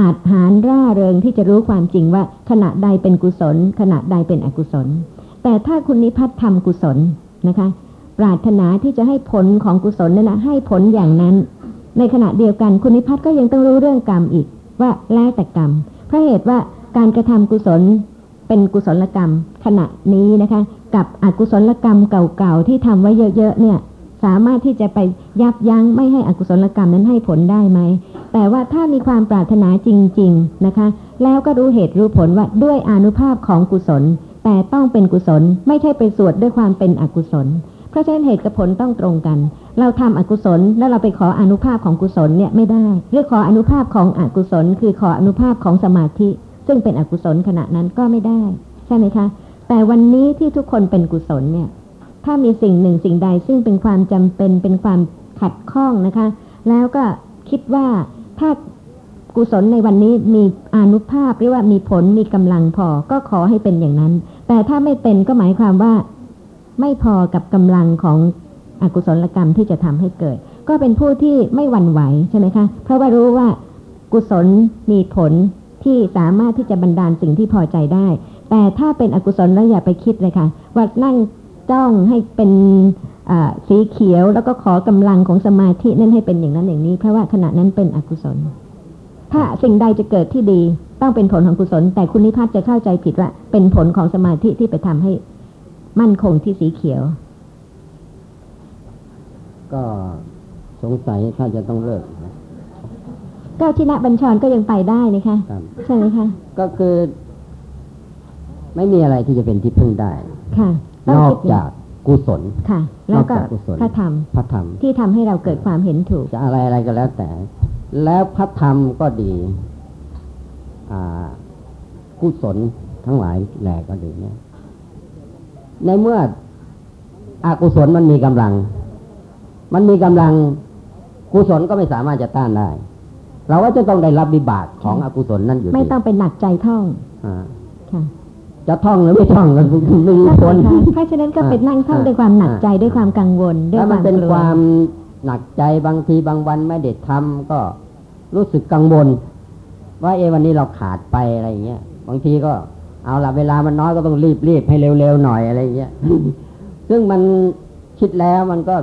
อาจหาญร่าเริงที่จะรู้ความจริงว่าขณะใดเป็นกุศลขณะใดเป็นอกุศลแต่ถ้าคุณนิพัทธ์ทำกุศลนะคะปรารถนาที่จะให้ผลของกุศลนั่นนะให้ผลอย่างนั้นในขณะเดียวกันคุณนิพัทธ์ก็ยังต้องรู้เรื่องกรรมอีกว่าแล้วแต่กรรมเพราะเหตุว่าการกระทำกุศลเป็นกุศลกรรมขณะนี้นะคะกับอกุศลกรรมเก่าๆที่ทำไว้เยอะๆเนี่ยสามารถที่จะไปยับยั้งไม่ให้อกุศลกรรมนั้นให้ผลได้ไหมแต่ว่าถ้ามีความปรารถนาจริงๆนะคะแล้วก็รู้เหตุรู้ผลว่าด้วยอานุภาพของกุศลแต่ต้องเป็นกุศลไม่ใช่ไปสวดด้วยความเป็นอกุศลเพราะฉะนั้นเหตุกับผลต้องตรงกันเราทำอกุศลแล้วเราไปขออานุภาพของกุศลเนี่ยไม่ได้หรือขออานุภาพของอกุศลคือขออานุภาพของสมาธิซึ่งเป็นอกุศลขณะนั้นก็ไม่ได้ใช่ไหมคะแต่วันนี้ที่ทุกคนเป็นกุศลเนี่ยถ้ามีสิ่งหนึ่งสิ่งใดซึ่งเป็นความจำเป็นเป็นความขัดข้องนะคะแล้วก็คิดว่าถ้ากุศลในวันนี้มีอานุภาพหรือว่ามีผลมีกำลังพอก็ขอให้เป็นอย่างนั้นแต่ถ้าไม่เป็นก็หมายความว่าไม่พอกับกำลังของอกุศลกรรมที่จะทำให้เกิดก็เป็นผู้ที่ไม่หวั่นไหวใช่ไหมคะเพราะว่ารู้ว่ากุศลมีผลที่สามารถที่จะบันดาลสิ่งที่พอใจได้แต่ถ้าเป็นอกุศลแล้วอย่าไปคิดเลยค่ะว่านั่งจ้องให้เป็นสีเขียวแล้วก็ขอกำลังของสมาธินั่นให้เป็นอย่างนั้นอย่างนี้เพราะว่าขณะนั้นเป็นอกุศลถ้าสิ่งใดจะเกิดที่ดีต้องเป็นผลของกุศลแต่คุณนิพัทธ์จะเข้าใจผิดว่าเป็นผลของสมาธิที่ไปทำให้มั่นคงที่สีเขียวก็สงสัยถ้าจะต้องเลิกเก้าชินะบัญชรก็ยังไปได้นะคะใช่ไหมคะก็คือไม่มีอะไรที่จะเป็นที่พึ่งได้ค่ะนอกจากกุศลค่ะแล้วก็พระธรรมพระธรรมที่ทำให้เราเกิดความเห็นถูกจะอะไรอะไรก็แล้วแต่แล้วพระธรรมก็ดีกุศลทั้งหลายแหล่ก็ดีเนี่ยในเมื่ออกุศลมันมีกำลังมันมีกำลังกุศลก็ไม่สามารถจะต้านได้เราก็จะต้องได้รับวิบากของอกุศลนั่นอยู่ไม่ต้องเป็นหนักใจท่องค่ะจะท่องหรือไม่ท่องกันไม่รู้คนเพราะฉะนั้นก็เป็นนั่งท่องด้วยความหนักใจด้วยความกังวลด้วยความกลัวแล้วมันเป็นความหนักใจบางทีบางวันไม่ได้ทำก็รู้สึกกังวลว่าเอวันนี้เราขาดไปอะไรอย่างเงี้ยบางทีก็เอาละเวลามันน้อยก็ต้องรีบๆให้เร็วๆหน่อยอะไรอย่างเงี้ยซึ่งมันคิดแล้วมันก็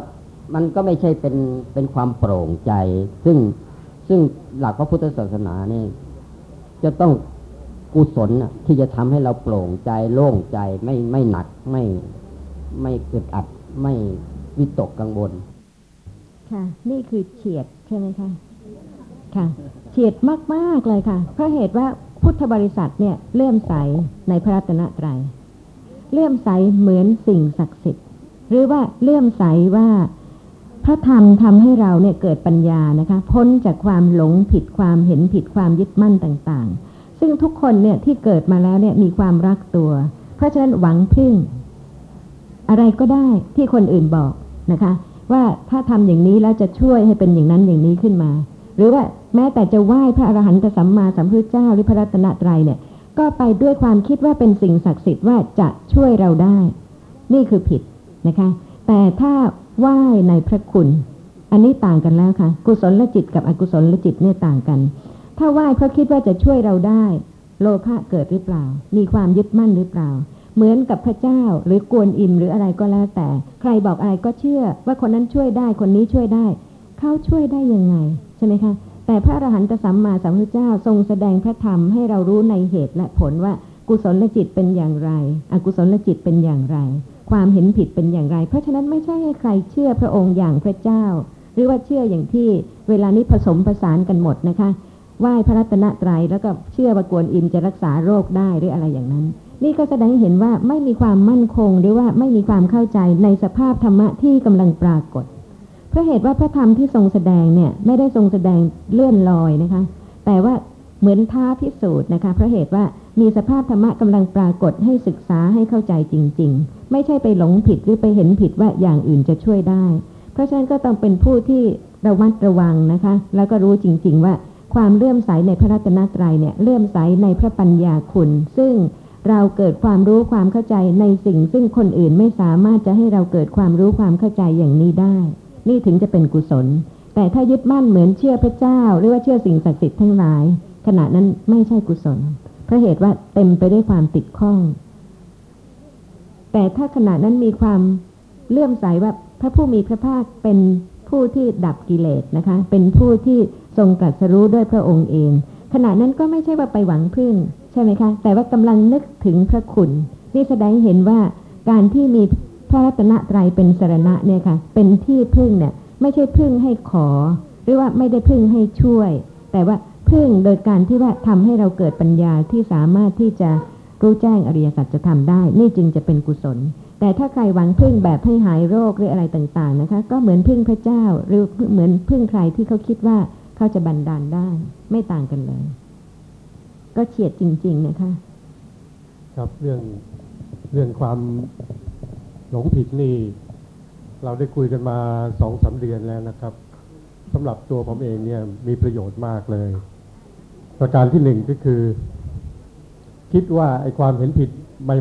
มันก็ไม่ใช่เป็นเป็นความโปร่งใจซึ่งซึ่งหลักพระพุทธศาสนานี่จะต้องกุศลที่จะทำให้เราโปร่งใจโล่งใจไม่ไม่หนักไม่ไม่อึดอัดไม่วิตกกังวลค่ะนี่คือเฉียดใช่ไหมคะค่ะเฉียดมากๆเลยค่ะเพราะเหตุว่าพุทธบริษัทเนี่ยเลื่อมใสในพระรัตนตรัยเลื่อมใสเหมือนสิ่งศักดิ์สิทธิ์หรือว่าเลื่อมใสว่าพระธรรมทำให้เราเนี่ยเกิดปัญญานะคะพ้นจากความหลงผิดความเห็นผิดความยึดมั่นต่างๆซึ่งทุกคนเนี่ยที่เกิดมาแล้วเนี่ยมีความรักตัวเพราะฉะนั้นหวังพึ่งอะไรก็ได้ที่คนอื่นบอกนะคะว่าถ้าทำอย่างนี้แล้วจะช่วยให้เป็นอย่างนั้นอย่างนี้ขึ้นมาหรือว่าแม้แต่จะไหว้พระอรหันตสัมมาสัมพุทธเจ้าหรือพระรัตนตรัยเนี่ยก็ไปด้วยความคิดว่าเป็นสิ่งศักดิ์สิทธิ์ว่าจะช่วยเราได้นี่คือผิดนะคะแต่ถ้าไหว้ในพระคุณอันนี้ต่างกันแล้วค่ะกุศลจิตกับอกุศลจิตเนี่ยต่างกันถ้าไหว้เพราะคิดว่าจะช่วยเราได้โลภะเกิดหรือเปล่ามีความยึดมั่นหรือเปล่าเหมือนกับพระเจ้าหรือกวนอิมหรืออะไรก็แล้วแต่ใครบอกอะไรก็เชื่อว่าคนนั้นช่วยได้คนนี้ช่วยได้เขาช่วยได้ยังไงใช่ไหมคะแต่พระอรหันตสัมมาสัมพุทธเจ้าทรงแสดงพระธรรมให้เรารู้ในเหตุและผลว่ากุศลจิตเป็นอย่างไรอกุศลจิตเป็นอย่างไร ความเห็นผิดเป็นอย่างไรเพราะฉะนั้นไม่ใช่ให้ใครเชื่อพระองค์อย่างพระเจ้าหรือว่าเชื่ออย่างที่เวลานี้ผสมผสานกันหมดนะคะไหว้พระรัตนตรัยแล้วก็เชื่อว่ากวนอิมจะรักษาโรคได้หรืออะไรอย่างนั้นนี่ก็แสดงให้เห็นว่าไม่มีความมั่นคงหรือว่าไม่มีความเข้าใจในสภาพธรรมะที่กำลังปรากฏเพราะเหตุว่าพระธรรมที่ทรงแสดงเนี่ยไม่ได้ทรงแสดงเลื่อนลอยนะคะแต่ว่าเหมือนท้าพิสูจน์นะคะเพราะเหตุว่ามีสภาพธรรมะกำลังปรากฏให้ศึกษาให้เข้าใจจริงๆไม่ใช่ไปหลงผิดหรือไปเห็นผิดว่าอย่างอื่นจะช่วยได้เพราะฉะนั้นก็ต้องเป็นผู้ที่ระมัดระวังนะคะแล้วก็รู้จริงๆว่าความเลื่อมใสในพระรัตนตรัยเนี่ยเลื่อมใสในพระปัญญาคุณซึ่งเราเกิดความรู้ความเข้าใจในสิ่งซึ่งคนอื่นไม่สามารถจะให้เราเกิดความรู้ความเข้าใจอย่างนี้ได้นี่ถึงจะเป็นกุศลแต่ถ้ายึดมั่นเหมือนเชื่อพระเจ้าหรือว่าเชื่อสิ่งศักดิ์สิทธิ์ทั้งหลายขณะนั้นไม่ใช่กุศลเพราะเหตุว่าเต็มไปด้วยความติดข้องแต่ถ้าขณะนั้นมีความเลื่อมใสว่าพระผู้มีพระภาคเป็นผู้ที่ดับกิเลสนะคะเป็นผู้ที่ทรงตรัสรู้ด้วยพระองค์เองขณะนั้นก็ไม่ใช่ว่าไปหวังพึ่งใช่ไหมคะแต่ว่ากำลังนึกถึงพระคุณนี่แสดงเห็นว่าการที่มีพระรัตนตรัยเป็นสรณะเนี่ยค่ะเป็นที่พึ่งเนี่ยไม่ใช่พึ่งให้ขอหรือว่าไม่ได้พึ่งให้ช่วยแต่ว่าพึ่งโดยการที่ว่าทำให้เราเกิดปัญญาที่สามารถที่จะรู้แจ้งอริยสัจจะทำได้นี่จึงจะเป็นกุศลแต่ถ้าใครหวังพึ่งแบบให้หายโรคหรืออะไรต่างๆนะคะก็เหมือนพึ่งพระเจ้าหรือเหมือนพึ่งใครที่เขาคิดว่าเขาจะบันดาลได้ไม่ต่างกันเลยก็เฉียดจริงๆนะคะครับเรื่องเรื่องความหลงผิดนี่เราได้คุยกันมา สองถึงสาม เดือนแล้วนะครับสำหรับตัวผมเองเนี่ยมีประโยชน์มากเลยประการที่หนึ่งก็คือคิดว่าไอ้ความเห็นผิด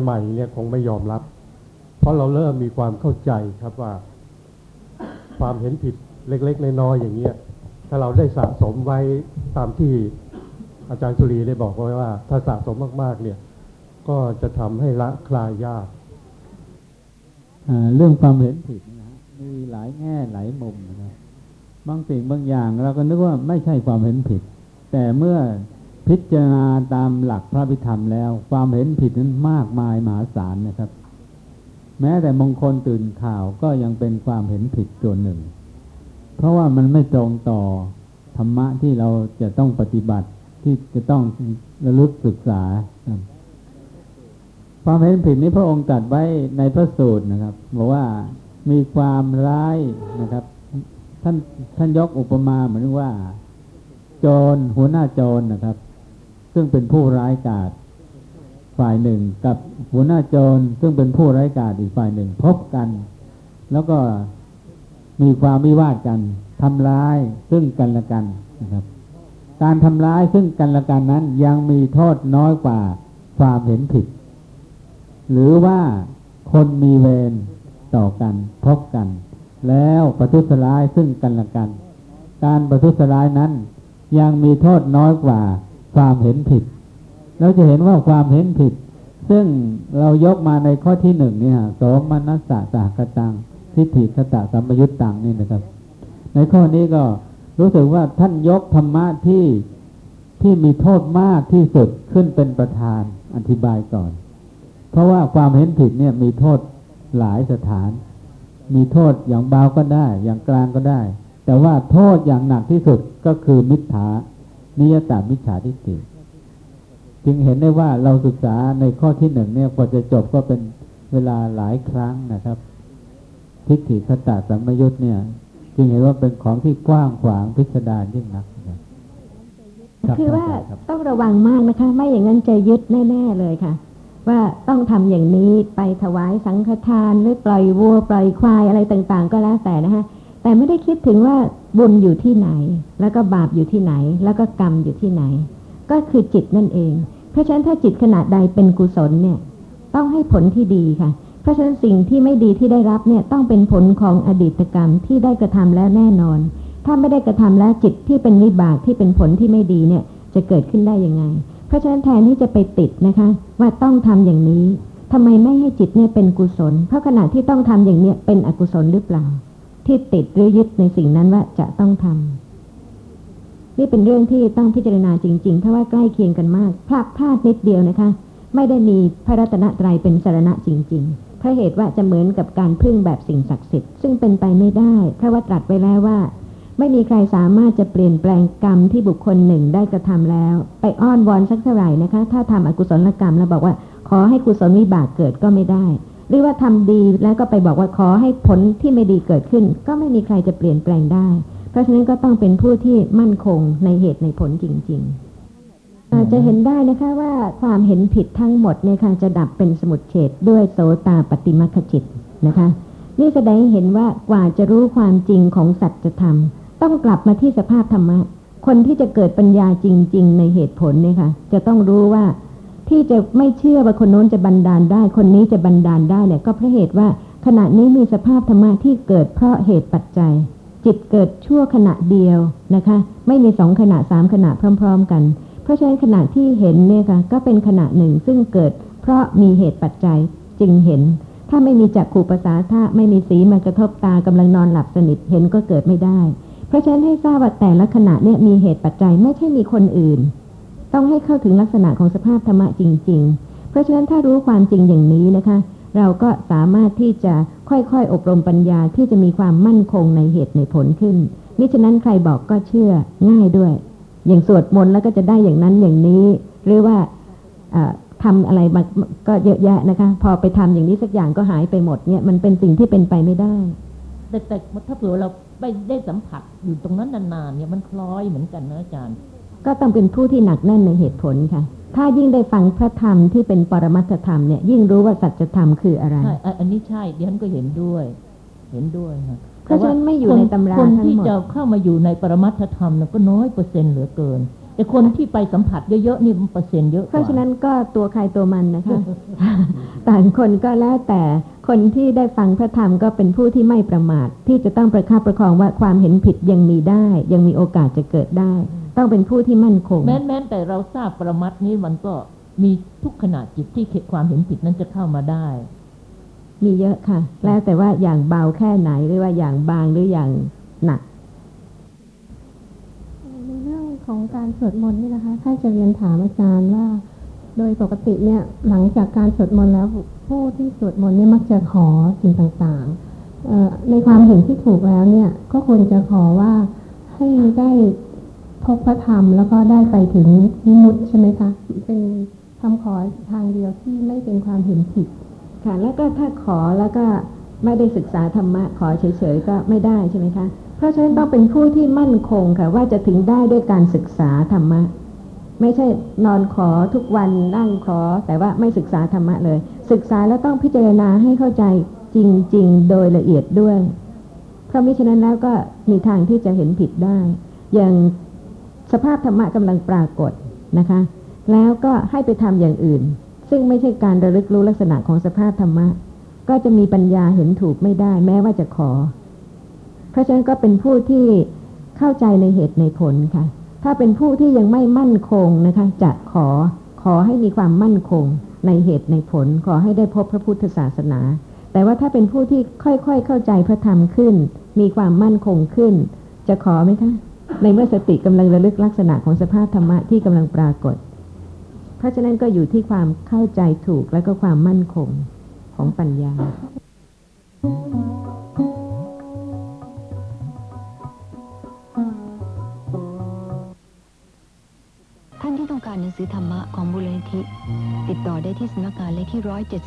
ใหม่ๆเนี่ยคงไม่ยอมรับเพราะเราเริ่มมีความเข้าใจครับว่าความเห็นผิดเล็กๆน้อยๆอย่างเงี้ยถ้าเราได้สะสมไว้ตามที่อาจารย์สุรีได้บอกไว้ว่าถ้าสะสมมากๆเนี่ยก็จะทำให้ละคลายยากเรื่องความเห็นผิดนะฮะมีหลายแง่หลายมุมนะครับบางสิ่งบางอย่างเราก็นึกว่าไม่ใช่ความเห็นผิดแต่เมื่อพิจารณาตามหลักพระพิธรรมแล้วความเห็นผิดนั้นมากมายมหาศาลนะครับแม้แต่มงคลตื่นข่าวก็ยังเป็นความเห็นผิดส่วนหนึ่งเพราะว่ามันไม่ตรงต่อธรรมะที่เราจะต้องปฏิบัติที่จะต้องระลึกศึกษาความเห็นผิดนี้พระองค์ตรัสไว้ในพระสูตรนะครับบอกว่ามีความร้ายนะครับท่านท่านยกอุปมาเหมือนว่าโจรหัวหน้าโจร น, นะครับซึ่งเป็นผู้ร้ายกาจฝ่ายหนึ่งกับหัวหน้าโจรซึ่งเป็นผู้ร้ายกาจอีกฝ่ายหนึ่งพบกันแล้วก็มีความวิวาทกันทำร้ายซึ่งกันและกันนะครับการทำร้ายซึ่งกันและกันนั้นยังมีโทษน้อยกว่าความเห็นผิดหรือว่าคนมีเวรต่อกันพบกันแล้วประทุษร้ายซึ่งกันและกันการประทุษร้ายนั้นยังมีโทษน้อยกว่าความเห็นผิดเราจะเห็นว่าความเห็นผิดซึ่งเรายกมาในข้อที่หนึ่งนี่ฮะโสมนัสสะสหคตังทิฏฐิคตะสัมปยุตตังนี่นะครับในข้อนี้ก็รู้สึกว่าท่านยกธรรมะที่ที่มีโทษมากที่สุดขึ้นเป็นประธานอธิบายก่อนเพราะว่าความเห็นผิดเนี่ยมีโทษหลายสถานมีโทษอย่างเบาก็ได้อย่างกลางก็ได้แต่ว่าโทษอย่างหนักที่สุดก็คือมิจฉานิยตามิจฉาทิฏฐิจึงเห็นได้ว่าเราศึกษาในข้อที่หนึ่งเนี่ยกว่าจะจบก็เป็นเวลาหลายครั้งนะครับทิฏฐิคตะสัมปยุตเนี่ยจึงเห็นว่าเป็นของที่กว้างขวางพิสดารยิ่งนักคือว่าต้องระวังมากนะคะไม่อย่างนั้นจะยึดแน่ๆเลยค่ะว่าต้องทำอย่างนี้ไปถวายสังฆทานหรือปล่อยวัวปล่อยควายอะไรต่างๆก็แล้วแต่นะคะแต่ไม่ได้คิดถึงว่าบุญอยู่ที่ไหนแล้วก็บาปอยู่ที่ไหนแล้วก็กรรมอยู่ที่ไหนก็คือจิตนั่นเองเพราะฉะนั้นถ้าจิตขนาดใดเป็นกุศลเนี่ยต้องให้ผลที่ดีค่ะเพราะฉะนั้นสิ่งที่ไม่ดีที่ได้รับเนี่ยต้องเป็นผลของอดีตกรรมที่ได้กระทำแล้วแน่นอนถ้าไม่ได้กระทำแล้วจิตที่เป็นวิบากที่เป็นผลที่ไม่ดีเนี่ยจะเกิดขึ้นได้ยังไงเพราะฉะนั้นแทนที่จะไปติดนะคะว่าต้องทำอย่างนี้ทำไมไม่ให้จิตเนี่ยเป็นกุศลเพราะขณะที่ต้องทำอย่างเนี้ยเป็นอกุศลหรือเปล่าที่ติดหรือยึดในสิ่งนั้นว่าจะต้องทำนี่เป็นเรื่องที่ต้องพิจารณาจริงๆเพราะว่าใกล้เคียงกันมากพลาดพลาดนิดเดียวนะคะไม่ได้มีพระรัตนตรัยเป็นสรณะจริงๆ ราะเหตุว่าจะเหมือนกับการพึ่งแบบสิ่งศักดิ์สิทธิ์ซึ่งเป็นไปไม่ได้เพราะว่าตรัสไว้แล้วว่าไม่มีใครสามารถจะเปลี่ยนแปลงกรรมที่บุคคลหนึ่งได้กระทำแล้วไปอ้อนวอนสักเท่าไหร่นะคะถ้าทำอกุศลกรรมแล้วบอกว่าขอให้กุศลวิบากเกิดก็ไม่ได้หรือว่าทำดีแล้วก็ไปบอกว่าขอให้ผลที่ไม่ดีเกิดขึ้นก็ไม่มีใครจะเปลี่ยนแปลงได้เพราะฉะนั้นก็ต้องเป็นผู้ที่มั่นคงในเหตุในผลจริงๆอาจจะเห็นได้นะคะว่าความเห็นผิดทั้งหมดเนี่ยค่ะจะดับเป็นสมุจเฉทด้วยโสตาปฏิมัคคจิตนะคะนี่แสดงเห็นว่ากว่าจะรู้ความจริงของสัจธรรมต้องกลับมาที่สภาพธรรมะคนที่จะเกิดปัญญาจริงๆในเหตุผลเนี่ยค่ะจะต้องรู้ว่าที่จะไม่เชื่อว่าคนโน้นจะบันดาลได้คนนี้จะบันดาลได้เนี่ยก็เพราะเหตุว่าขณะนี้มีสภาพธรรมะที่เกิดเพราะเหตุปัจจัยจิตเกิดชั่วขณะเดียวนะคะไม่มีสองขณะสามขณะพร้อมๆกันเพราะฉะนั้นขณะที่เห็นเนี่ยค่ะก็เป็นขณะหนึ่งซึ่งเกิดเพราะมีเหตุปัจจัยจึงเห็นถ้าไม่มีจักขุประสาทะไม่มีสีมากระทบตากำลังนอนหลับสนิทเห็นก็เกิดไม่ได้เพราะฉะนั้นให้ทราบว่าแต่ละขณะเนี่ยมีเหตุปัจจัยไม่ใช่มีคนอื่นต้องให้เข้าถึงลักษณะของสภาพธรรมะจริงๆเพราะฉะนั้นถ้ารู้ความจริงอย่างนี้นะคะเราก็สามารถที่จะค่อยๆอบรมปัญญาที่จะมีความมั่นคงในเหตุในผลขึ้นมิฉะนั้นใครบอกก็เชื่อง่ายด้วยอย่างสวดมนต์แล้วก็จะได้อย่างนั้นอย่างนี้หรือว่าทำอะไรมาก็เยอะแยะนะคะพอไปทำอย่างนี้สักอย่างก็หายไปหมดเนี่ยมันเป็นสิ่งที่เป็นไปไม่ได้แต่แต่ถ้าเผื่อเราไม่ได้สัมผัสอยู่ตรงนั้นนานๆเนี่ยมันคล้อยเหมือนกันนะอาจารย์ก็ต้องเป็นผู้ที่หนักแน่นในเหตุผลค่ะถ้ายิ่งได้ฟังพระธรรมที่เป็นปรมัตถธรรมเนี่ยยิ่งรู้ว่าสัจธรรมคืออะไรใช่อันนี้ใช่ดิฉันก็เห็นด้วยเห็นด้วยค่ะเพราะฉะนั้นไม่อยู่ในตำราทั้งหมดคนที่จะเข้ามาอยู่ในปรมัตถธรรมก็น้อยเปอร์เซ็นต์เหลือเกินแต่คนที่ไปสัมผัสเยอะๆนี่เปอร์เซ็นต์เยอะเพราะฉะนั้นก็ตัวใครตัวมันนะคะ ต่างคนก็แล้วแต่คนที่ได้ฟังพระธรรมก็เป็นผู้ที่ไม่ประมาทที่จะต้องประคับประคองว่าความเห็นผิดยังมีได้ยังมีโอกาสจะเกิดได้ต้องเป็นผู้ที่มั่นคงแม้นแม้แต่เราทราบปรมัตถ์นี้มันก็มีทุกขณะจิตที่ความเห็นผิดนั้นจะเข้ามาได้มีเยอะค่ะแล้วแต่ว่าอย่างเบาแค่ไหนหรือว่าอย่างบางหรืออย่างหนักในเรื่องของการสวดมนต์นี่นะคะท่านจะเรียนถามอาจารย์ว่าโดยปกติเนี่ยหลังจากการสวดมนต์แล้วผู้ที่สวดมนต์เนี่ยมักจะขอสิ่งต่างๆในความเห็นที่ถูกแล้วเนี่ยก็ควรจะขอว่าให้ได้พบพระธรรมแล้วก็ได้ไปถึงนิมุตใช่ไหมคะเป็นคำขอทางเดียวที่ไม่เป็นความเห็นผิดค่ะแล้วก็ถ้าขอแล้วก็ไม่ได้ศึกษาธรรมะขอเฉยๆก็ไม่ได้ใช่ไหมคะเพราะฉะนั้นต้องเป็นผู้ที่มั่นคงค่ะว่าจะถึงได้ด้วยการศึกษาธรรมะไม่ใช่นอนขอทุกวันนั่งขอแต่ว่าไม่ศึกษาธรรมะเลยศึกษาแล้วต้องพิจารณาให้เข้าใจจริงๆโดยละเอียดด้วยเพราะมิฉะนั้นแล้วก็มีทางที่จะเห็นผิดได้อย่างสภาพธรรมะกำลังปรากฏนะคะแล้วก็ให้ไปทำอย่างอื่นซึ่งไม่ใช่การระลึกรู้ลักษณะของสภาพธรรมะก็จะมีปัญญาเห็นถูกไม่ได้แม้ว่าจะขอเพราะฉะนั้นก็เป็นผู้ที่เข้าใจในเหตุในผลค่ะถ้าเป็นผู้ที่ยังไม่มั่นคงนะคะจะขอขอให้มีความมั่นคงในเหตุในผลขอให้ได้พบพระพุทธศาสนาแต่ว่าถ้าเป็นผู้ที่ค่อยๆเข้าใจพระธรรมขึ้นมีความมั่นคงขึ้นจะขอไหมคะในเมื่อสติกำลังระลึกลักษณะของสภาพธรรมะที่กำลังปรากฏเพราะฉะนั้นก็อยู่ที่ความเข้าใจถูกและก็ความมั่นคงของปัญญาท่านที่ต้องการหนังสือธรรมะของมูลนิธิติดต่อได้ที่สำนักงานเลขที่